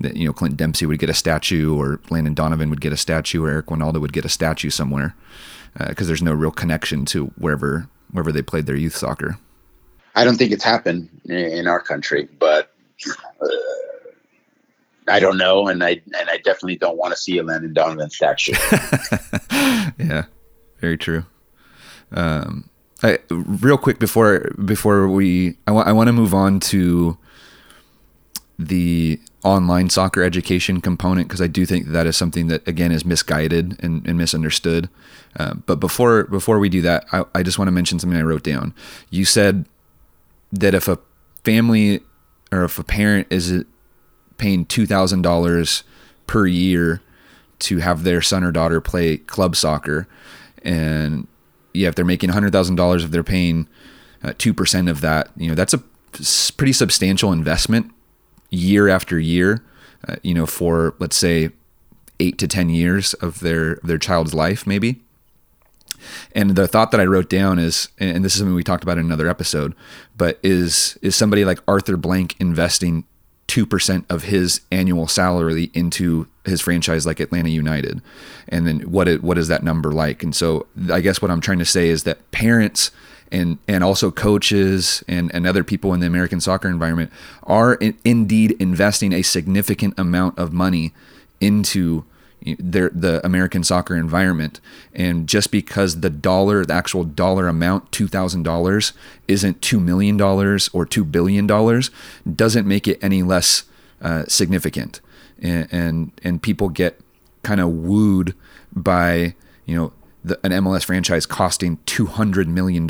that, you know, Clint Dempsey would get a statue or Landon Donovan would get a statue or Eric Wynalda would get a statue somewhere because there's no real connection to wherever they played their youth soccer. I don't think it's happened in our country, but I don't know, and I definitely don't want to see a Landon Donovan statue. Yeah, very true. Real quick before I want to move on to the online soccer education component because I do think that is something that again is misguided and misunderstood. But before we do that, I just want to mention something I wrote down. You said that if a family or if a parent is paying $2,000 per year to have their son or daughter play club soccer, and yeah, if they're making $100,000, if they're paying 2% of that, you know, that's a pretty substantial investment year after year, you know, for let's say 8 to 10 years of their child's life, maybe. And the thought that I wrote down is, and this is something we talked about in another episode, but is somebody like Arthur Blank investing 2% of his annual salary into his franchise like Atlanta United? And then what is that number like? And so I guess what I'm trying to say is that parents and also coaches and other people in the American soccer environment are indeed investing a significant amount of money into the American soccer environment. And just because the actual dollar amount, $2,000, isn't $2 million or $2 billion, doesn't make it any less significant. And people get kind of wooed by, you know, an MLS franchise costing $200 million.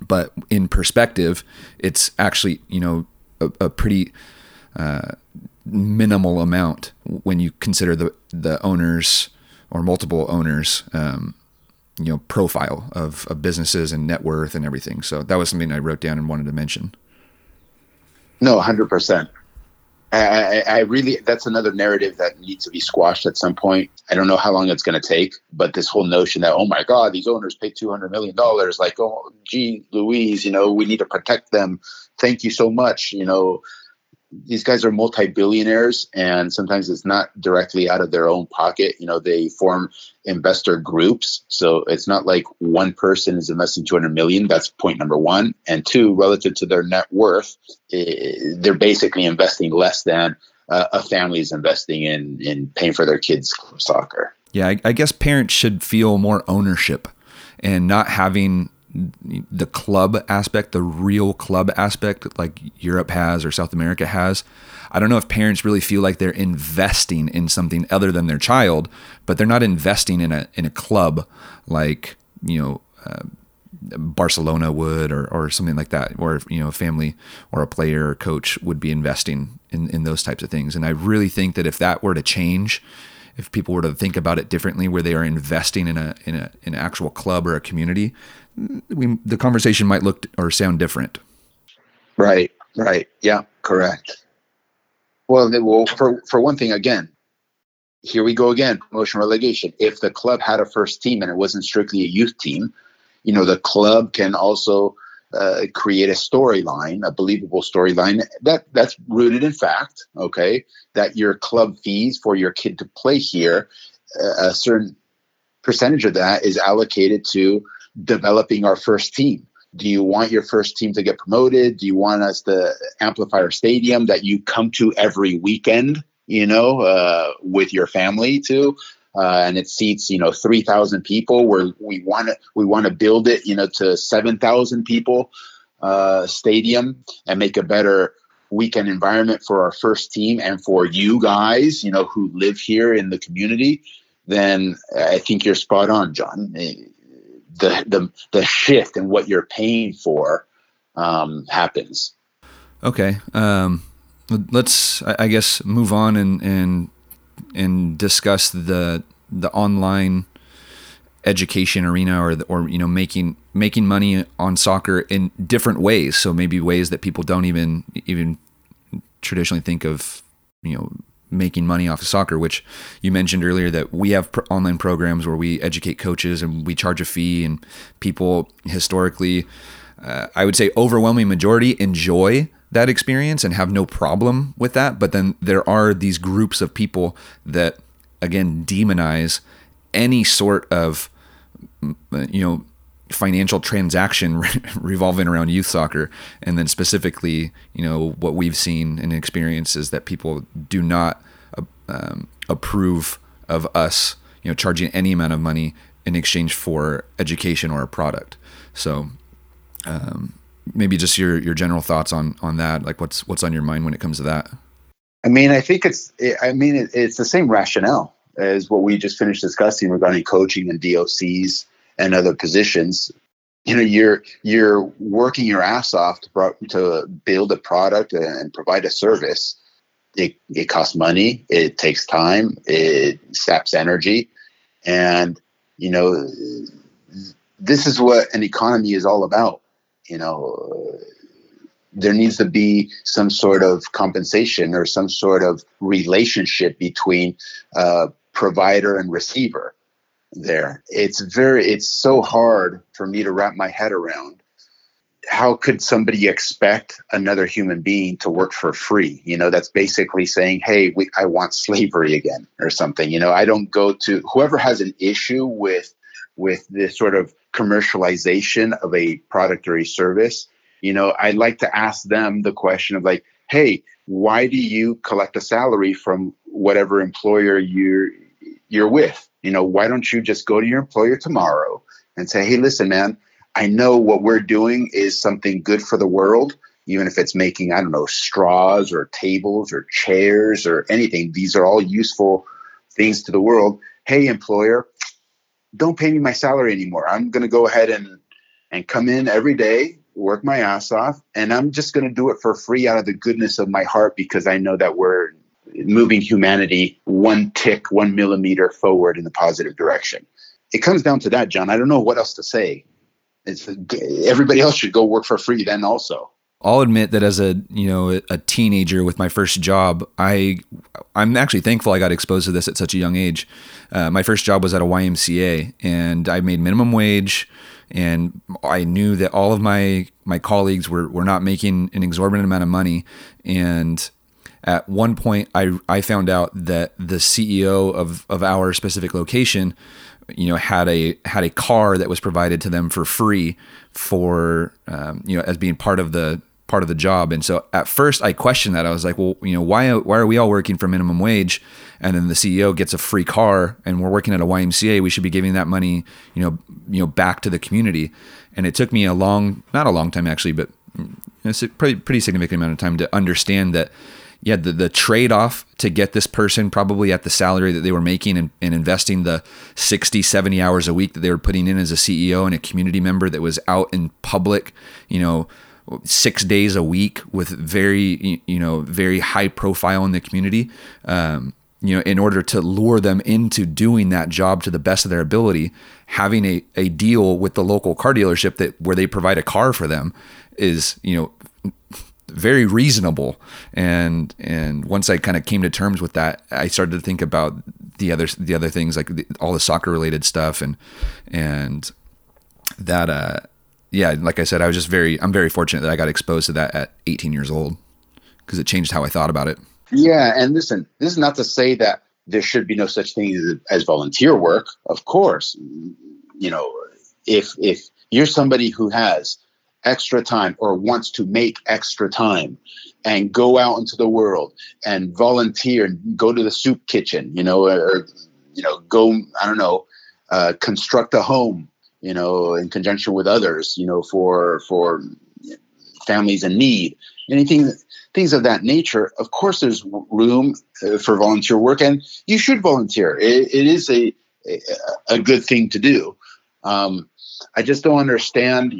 But in perspective, it's actually, you know, a pretty minimal amount when you consider the owners or multiple owners, you know, profile of businesses and net worth and everything. So that was something I wrote down and wanted to mention. No, 100%. I really, that's another narrative that needs to be squashed at some point. I don't know how long it's going to take, but this whole notion that, oh my God, these owners paid $200 million, like, oh, gee, Louise, you know, we need to protect them. Thank you so much. You know, these guys are multi-billionaires, and sometimes it's not directly out of their own pocket. You know, they form investor groups. So it's not like one person is investing $200 million. That's point number one. And two, relative to their net worth, they're basically investing less than a family is investing in paying for their kids' soccer. Yeah. I guess parents should feel more ownership and not having the club aspect, the real club aspect, like Europe has or South America has. I don't know if parents really feel like they're investing in something other than their child, but they're not investing in a club like, you know, Barcelona would or something like that, or, you know, a family or a player or coach would be investing in those types of things. And I really think that if that were to change, if people were to think about it differently, where they are investing in an actual club or a community, the conversation might look or sound different. Right. Right. Yeah. Correct. Well, for one thing, again, here we go again, promotion relegation. If the club had a first team and it wasn't strictly a youth team, you know, the club can also create a storyline, a believable storyline that's rooted in fact. Okay. That your club fees for your kid to play here, a certain percentage of that is allocated to developing our first team. Do you want your first team to get promoted? Do you want us to amplify our stadium that you come to every weekend, you know, with your family too? And it seats, you know, 3,000 people, where we want to build it, you know, to 7,000 people stadium and make a better weekend environment for our first team and for you guys, you know, who live here in the community. Then I think you're spot on, John. The shift in what you're paying for happens. Okay. Let's, I guess, move on and discuss the online education arena or you know, making money on soccer in different ways. So maybe ways that people don't even traditionally think of, you know, making money off of soccer, which you mentioned earlier that we have online programs where we educate coaches and we charge a fee, and people historically, I would say overwhelming majority, enjoy that experience and have no problem with that. But then there are these groups of people that, again, demonize any sort of, you know, financial transaction revolving around youth soccer. And then specifically, you know, what we've seen and experienced is that people do not approve of us, you know, charging any amount of money in exchange for education or a product. So maybe just your general thoughts on that, like what's on your mind when it comes to that. I mean, I think it's the same rationale as what we just finished discussing regarding coaching and DOCs and other positions. You know, you're working your ass off to build a product and provide a service. It costs money, it takes time, it saps energy. And, you know, this is what an economy is all about. You know, there needs to be some sort of compensation or some sort of relationship between provider and receiver. There, it's so hard for me to wrap my head around. How could somebody expect another human being to work for free? You know, that's basically saying, hey, I want slavery again or something. You know, I don't go to whoever has an issue with this sort of commercialization of a product or a service. You know, I'd like to ask them the question of like, hey, why do you collect a salary from whatever employer you're with? You know, why don't you just go to your employer tomorrow and say, hey, listen, man, I know what we're doing is something good for the world, even if it's making, I don't know, straws or tables or chairs or anything. These are all useful things to the world. Hey, employer, don't pay me my salary anymore. I'm going to go ahead and come in every day, work my ass off, and I'm just going to do it for free out of the goodness of my heart, because I know that we're moving humanity one tick, 1 millimeter forward in the positive direction. It comes down to that, John. I don't know what else to say. It's, everybody else should go work for free then also. I'll admit that as a teenager with my first job, I'm actually thankful I got exposed to this at such a young age. My first job was at a YMCA, and I made minimum wage, and I knew that all of my colleagues were not making an exorbitant amount of money. And at one point, I found out that the CEO of our specific location, had a car that was provided to them for free for as being part of the job. And so at first I questioned that. I was like, well, why are we all working for minimum wage? And then the CEO gets a free car, and we're working at a YMCA. We should be giving that money, back to the community. And it took me not a long time actually, but it's a pretty significant amount of time to understand that, yeah, the trade-off to get this person probably at the salary that they were making and investing the 60, 70 hours a week that they were putting in as a CEO and a community member that was out in public, 6 days a week with very high profile in the community, in order to lure them into doing that job to the best of their ability, having a deal with the local car dealership where they provide a car for them is, very reasonable. And once I kind of came to terms with that, I started to think about the other things, like all the soccer related stuff and that, like I said, I was just I'm very fortunate that I got exposed to that at 18 years old, because it changed how I thought about it. Yeah. And listen, this is not to say that there should be no such thing as volunteer work. Of course, if you're somebody who has extra time or wants to make extra time and go out into the world and volunteer and go to the soup kitchen, or construct a home, in conjunction with others, for families in need, anything, things of that nature. Of course, there's room for volunteer work, and you should volunteer. It is a good thing to do. I just don't understand,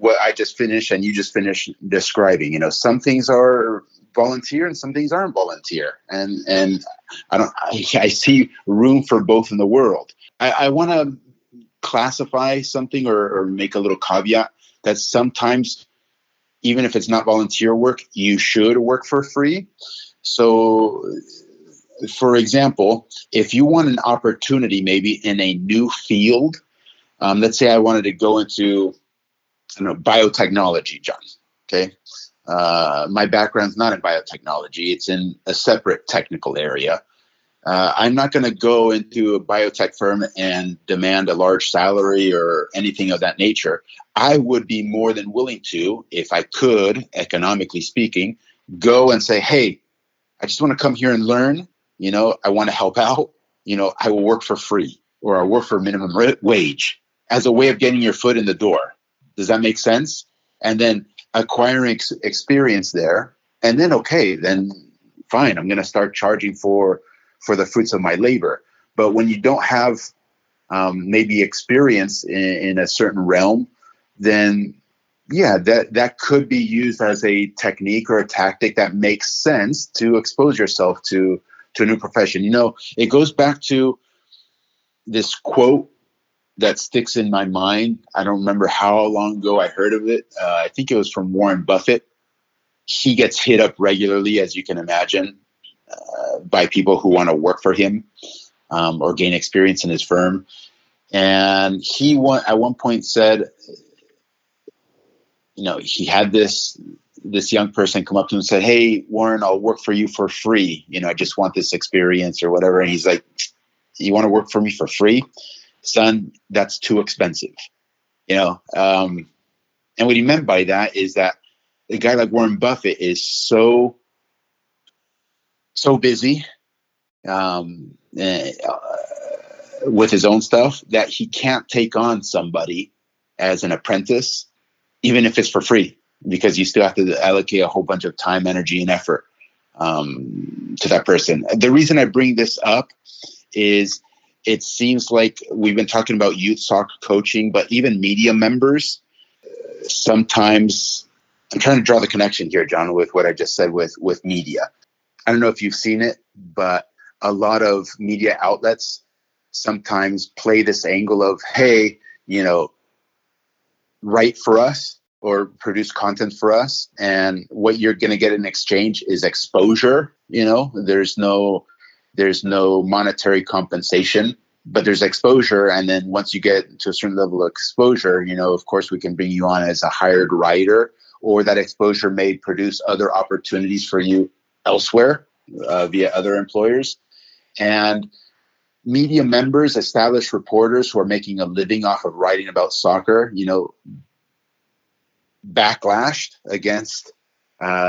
what I just finished and you just finished describing. Some things are volunteer and some things aren't volunteer, and I see room for both in the world. I want to classify something or make a little caveat that sometimes, even if it's not volunteer work, you should work for free. So, for example, if you want an opportunity maybe in a new field. Let's say I wanted to go into, biotechnology, John. Okay. My background's not in biotechnology. It's in a separate technical area. I'm not going to go into a biotech firm and demand a large salary or anything of that nature. I would be more than willing to, if I could, economically speaking, go and say, hey, I just want to come here and learn. I want to help out. I will work for free, or I work for minimum wage, as a way of getting your foot in the door. Does that make sense? And then acquiring experience there. And then, okay, then fine, I'm going to start charging for the fruits of my labor. But when you don't have maybe experience in a certain realm, then yeah, that could be used as a technique or a tactic that makes sense to expose yourself to a new profession. It goes back to this quote that sticks in my mind. I don't remember how long ago I heard of it. I think it was from Warren Buffett. He gets hit up regularly, as you can imagine, by people who want to work for him or gain experience in his firm. And he at one point said, he had this young person come up to him and said, hey, Warren, I'll work for you for free. I just want this experience or whatever. And he's like, you want to work for me for free? Son, that's too expensive. And what he meant by that is that a guy like Warren Buffett is so busy with his own stuff that he can't take on somebody as an apprentice, even if it's for free, because you still have to allocate a whole bunch of time, energy, and effort to that person. The reason I bring this up is it seems like we've been talking about youth soccer coaching, but even media members sometimes, I'm trying to draw the connection here, John, with what I just said with media. I don't know if you've seen it, but a lot of media outlets sometimes play this angle of, hey, you know, write for us or produce content for us, and what you're going to get in exchange is exposure. You know, there's no monetary compensation, but there's exposure. And then once you get to a certain level of exposure, you know, of course, we can bring you on as a hired writer, or that exposure may produce other opportunities for you elsewhere via other employers. And media members, established reporters who are making a living off of writing about soccer, you know, backlashed against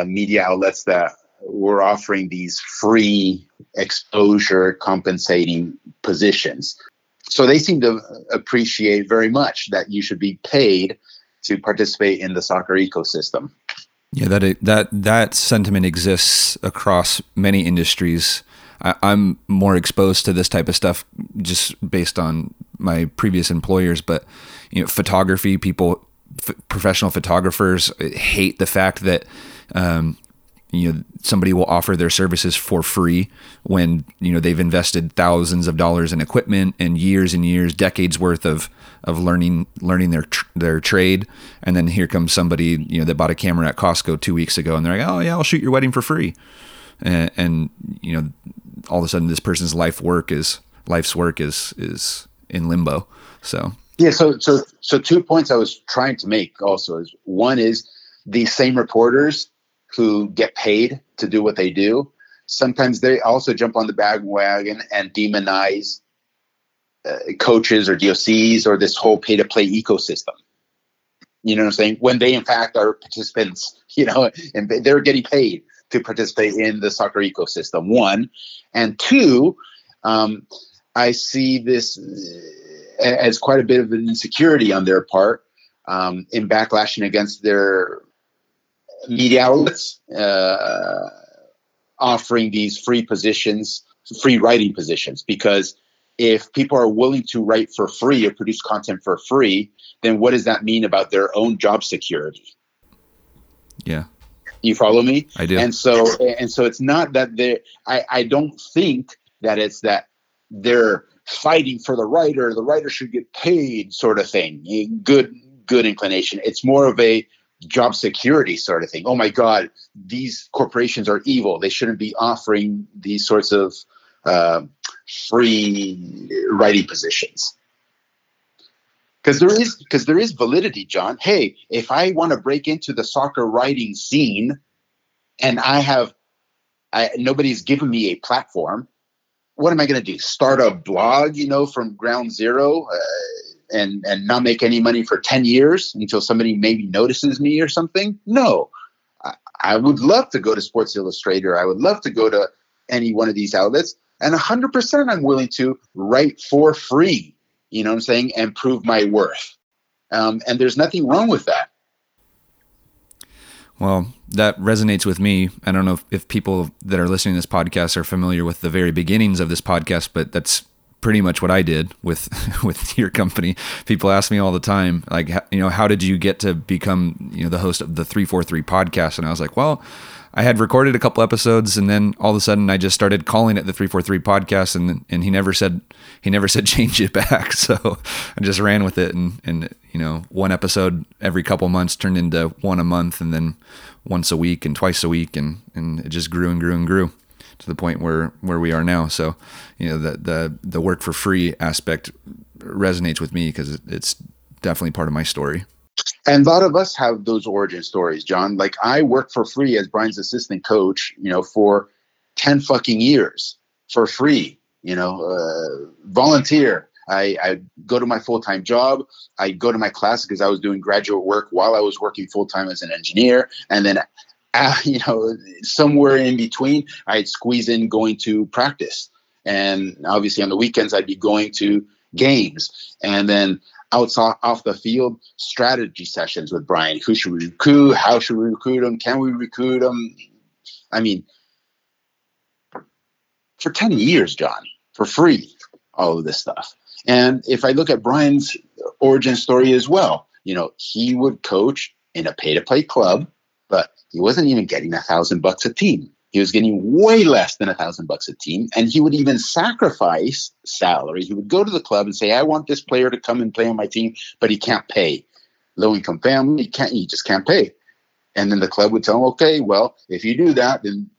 media outlets that were offering these free exposure compensating positions. So they seem to appreciate very much that you should be paid to participate in the soccer ecosystem. Yeah, that sentiment exists across many industries. I'm more exposed to this type of stuff just based on my previous employers, but you know, photography people, professional photographers hate the fact that you know, somebody will offer their services for free when, you know, they've invested thousands of dollars in equipment and years, decades worth of learning their trade. And then here comes somebody, you know, that bought a camera at Costco 2 weeks ago and they're like, oh yeah, I'll shoot your wedding for free. And you know, all of a sudden this person's life's work is in limbo. So, yeah. So 2 points I was trying to make also is, one is these same reporters who get paid to do what they do, sometimes they also jump on the bandwagon and demonize coaches or DOCs or this whole pay-to-play ecosystem. You know what I'm saying? When they, in fact, are participants, you know, and they're getting paid to participate in the soccer ecosystem, one. And two, I see this as quite a bit of an insecurity on their part in backlashing against their media outlets offering these free positions, free writing positions, because if people are willing to write for free or produce content for free, then what does that mean about their own job security? Yeah. You follow me? I do. And so it's not that I don't think that it's that they're fighting for the writer should get paid sort of thing. Good inclination. It's more of a job security sort of thing. Oh my God, these corporations are evil. They shouldn't be offering these sorts of free writing positions. Because there is validity, John. Hey, if I want to break into the soccer writing scene and nobody's given me a platform, what am I going to do? Start a blog, you know, from ground zero? And not make any money for 10 years until somebody maybe notices me or something? No. I would love to go to Sports Illustrator. I would love to go to any one of these outlets. And 100% I'm willing to write for free, you know what I'm saying, and prove my worth. And there's nothing wrong with that. Well, that resonates with me. I don't know if people that are listening to this podcast are familiar with the very beginnings of this podcast, but that's pretty much what I did with your company. People ask me all the time, like, you know, how did you get to become, you know, the host of the 343 podcast? And I was like, well, I had recorded a couple episodes, and then all of a sudden I just started calling it the 343 podcast, and he never said change it back. So I just ran with it, and you know, one episode every couple months turned into one a month, and then once a week and twice a week, and it just grew and grew and grew to the point where we are now. So, you know, the work for free aspect resonates with me because it's definitely part of my story. And a lot of us have those origin stories, John. Like, I worked for free as Brian's assistant coach, you know, for 10 fucking years for free, you know, volunteer. I go to my full-time job. I go to my class because I was doing graduate work while I was working full-time as an engineer. And then you know, somewhere in between, I'd squeeze in going to practice. And obviously on the weekends, I'd be going to games. And then outside, off the field, strategy sessions with Brian. Who should we recruit? How should we recruit them? Can we recruit them? I mean, for 10 years, John, for free, all of this stuff. And if I look at Brian's origin story as well, you know, he would coach in a pay-to-play club, but he wasn't even getting $1,000 a team. He was getting way less than $1,000 a team, and he would even sacrifice salary. He would go to the club and say, I want this player to come and play on my team, but he can't pay. Low-income family, he just can't pay. And then the club would tell him, okay, well, if you do that, then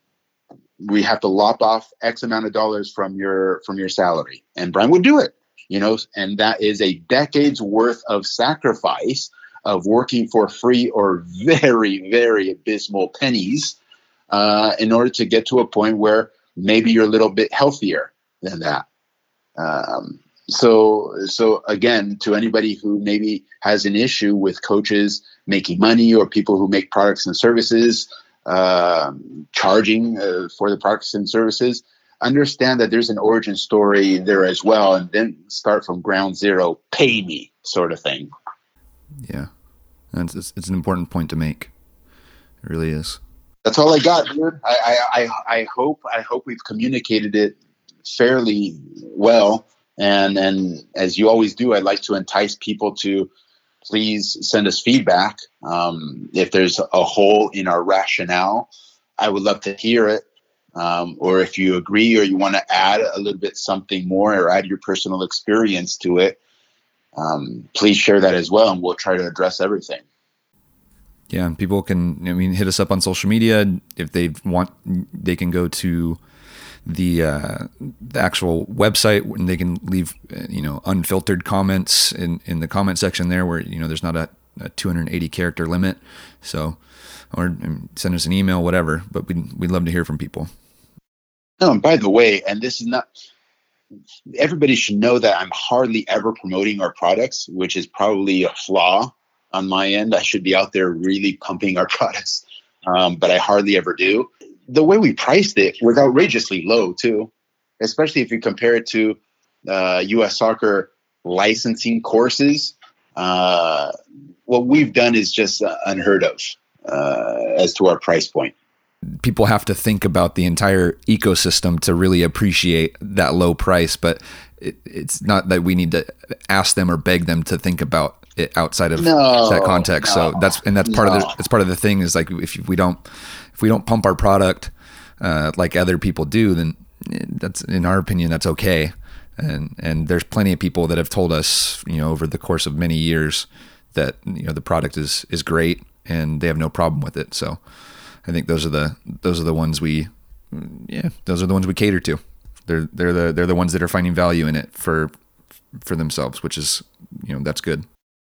we have to lop off X amount of dollars from your salary. And Brian would do it, you know, and that is a decade's worth of sacrifice of working for free or very, very abysmal pennies in order to get to a point where maybe you're a little bit healthier than that. So again, to anybody who maybe has an issue with coaches making money or people who make products and services, charging for the products and services, understand that there's an origin story there as well, and then start from ground zero, pay me sort of thing. Yeah, it's an important point to make. It really is. That's all I got, dude. I hope we've communicated it fairly well. And as you always do, I'd like to entice people to please send us feedback. If there's a hole in our rationale, I would love to hear it. Or if you agree or you want to add a little bit something more or add your personal experience to it, please share that as well. And we'll try to address everything. Yeah. And people can, hit us up on social media. If they want, they can go to the actual website, and they can leave unfiltered comments in the comment section there, where there's not a 280 character limit. So, or send us an email, whatever. But we'd love to hear from people. No, and by the way, and this is not, everybody should know that I'm hardly ever promoting our products, which is probably a flaw on my end. I should be out there really pumping our products, but I hardly ever do. The way we priced it was outrageously low too, especially if you compare it to U.S. Soccer licensing courses. What we've done is just unheard of as to our price point. People have to think about the entire ecosystem to really appreciate that low price, but it's not that we need to ask them or beg them to think about it outside of that context. No, so that's part of the, it's part of the thing is, like, if we don't pump our product like other people do, then that's, in our opinion, that's okay. And there's plenty of people that have told us, over the course of many years that, the product is great and they have no problem with it. So I think those are the ones we cater to. They're the ones that are finding value in it for themselves, which is, that's good.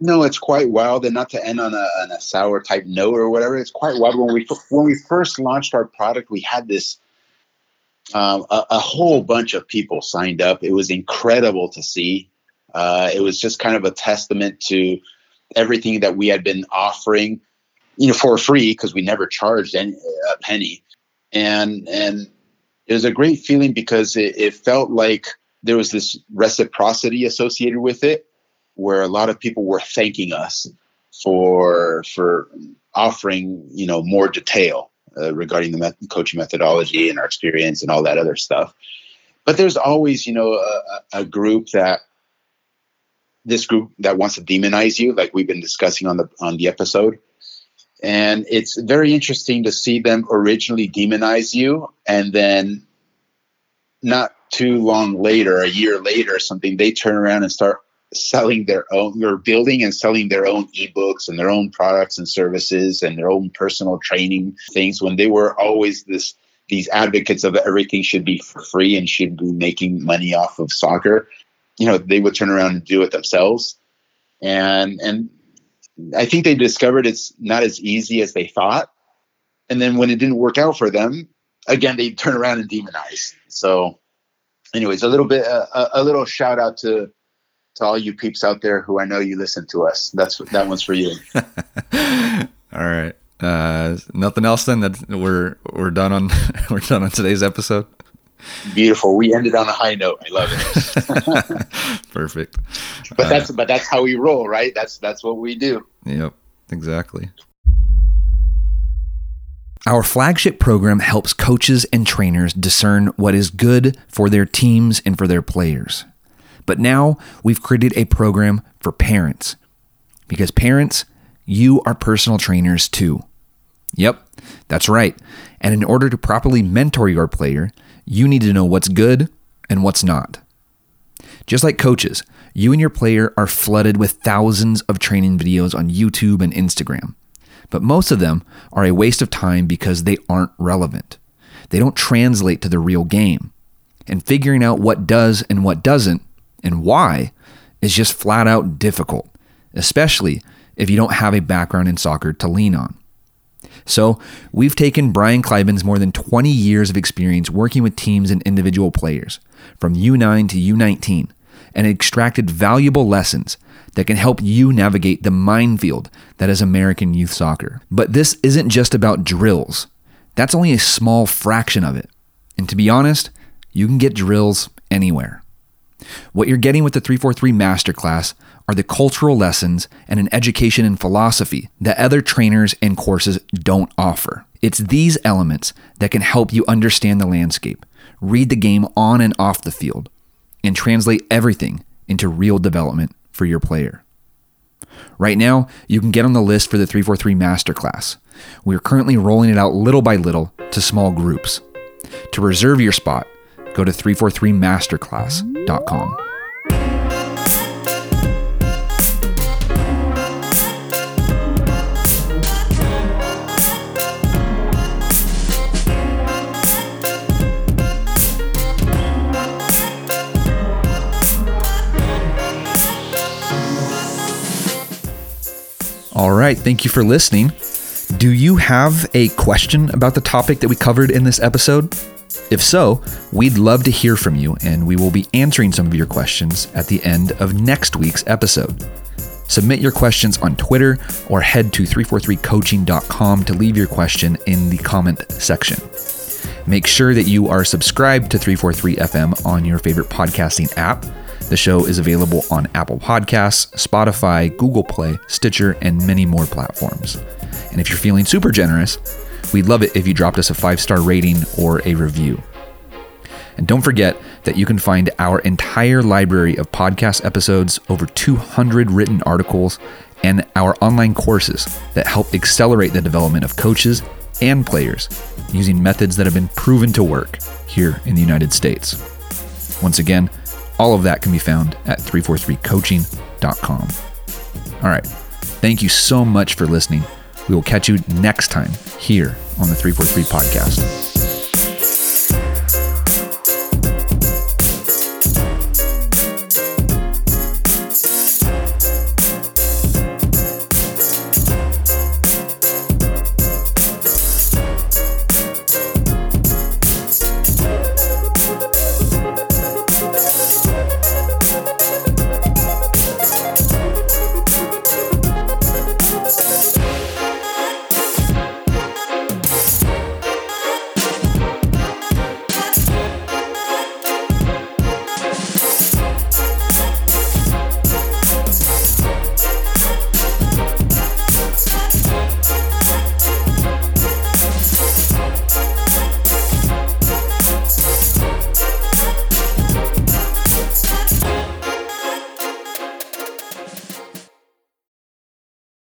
No, it's quite wild, and not to end on a sour type note or whatever. It's quite wild. When we first launched our product, we had this a whole bunch of people signed up. It was incredible to see. It was just kind of a testament to everything that we had been offering, for free, because we never charged a penny. And it was a great feeling because it felt like there was this reciprocity associated with it, where a lot of people were thanking us for offering, more detail regarding the coaching methodology and our experience and all that other stuff. But there's always, a group that wants to demonize you, like we've been discussing on the episode. And it's very interesting to see them originally demonize you, and then not too long later, a year later or something, they turn around and start selling their own, or building and selling their own ebooks and their own products and services and their own personal training things, when they were always these advocates of everything should be for free and should be making money off of soccer. They would turn around and do it themselves. And I think they discovered it's not as easy as they thought. And then when it didn't work out for them, again, they turn around and demonize. So anyways, a little shout out to all you peeps out there who I know you listen to us. That one's for you. All right. Nothing else then? That we're done on we're done on today's episode. Beautiful. We ended on a high note. I love it. Perfect. But that's how we roll, right? That's what we do. Yep. Exactly. Our flagship program helps coaches and trainers discern what is good for their teams and for their players. But now we've created a program for parents. Because parents, you are personal trainers too. Yep, that's right. And in order to properly mentor your player, you need to know what's good and what's not. Just like coaches, you and your player are flooded with thousands of training videos on YouTube and Instagram. But most of them are a waste of time because they aren't relevant. They don't translate to the real game. And figuring out what does and what doesn't and why is just flat out difficult, especially if you don't have a background in soccer to lean on. So we've taken Brian Kleiban's more than 20 years of experience working with teams and individual players from U9 to U19 and extracted valuable lessons that can help you navigate the minefield that is American youth soccer. But this isn't just about drills. That's only a small fraction of it. And to be honest, you can get drills anywhere. What you're getting with the 343 Masterclass are the cultural lessons and an education in philosophy that other trainers and courses don't offer. It's these elements that can help you understand the landscape, read the game on and off the field, and translate everything into real development for your player. Right now, you can get on the list for the 343 Masterclass. We are currently rolling it out little by little to small groups. To reserve your spot, go to 343masterclass.com. All right, thank you for listening. Do you have a question about the topic that we covered in this episode? If so, we'd love to hear from you, and we will be answering some of your questions at the end of next week's episode. Submit your questions on Twitter or head to 343coaching.com to leave your question in the comment section. Make sure that you are subscribed to 343 FM on your favorite podcasting app. The show is available on Apple Podcasts, Spotify, Google Play, Stitcher, and many more platforms. And if you're feeling super generous, we'd love it if you dropped us a 5-star rating or a review. And don't forget that you can find our entire library of podcast episodes, over 200 written articles, and our online courses that help accelerate the development of coaches and players using methods that have been proven to work here in the United States. Once again, all of that can be found at 343coaching.com. All right. Thank you so much for listening. We will catch you next time here on the 343 Podcast.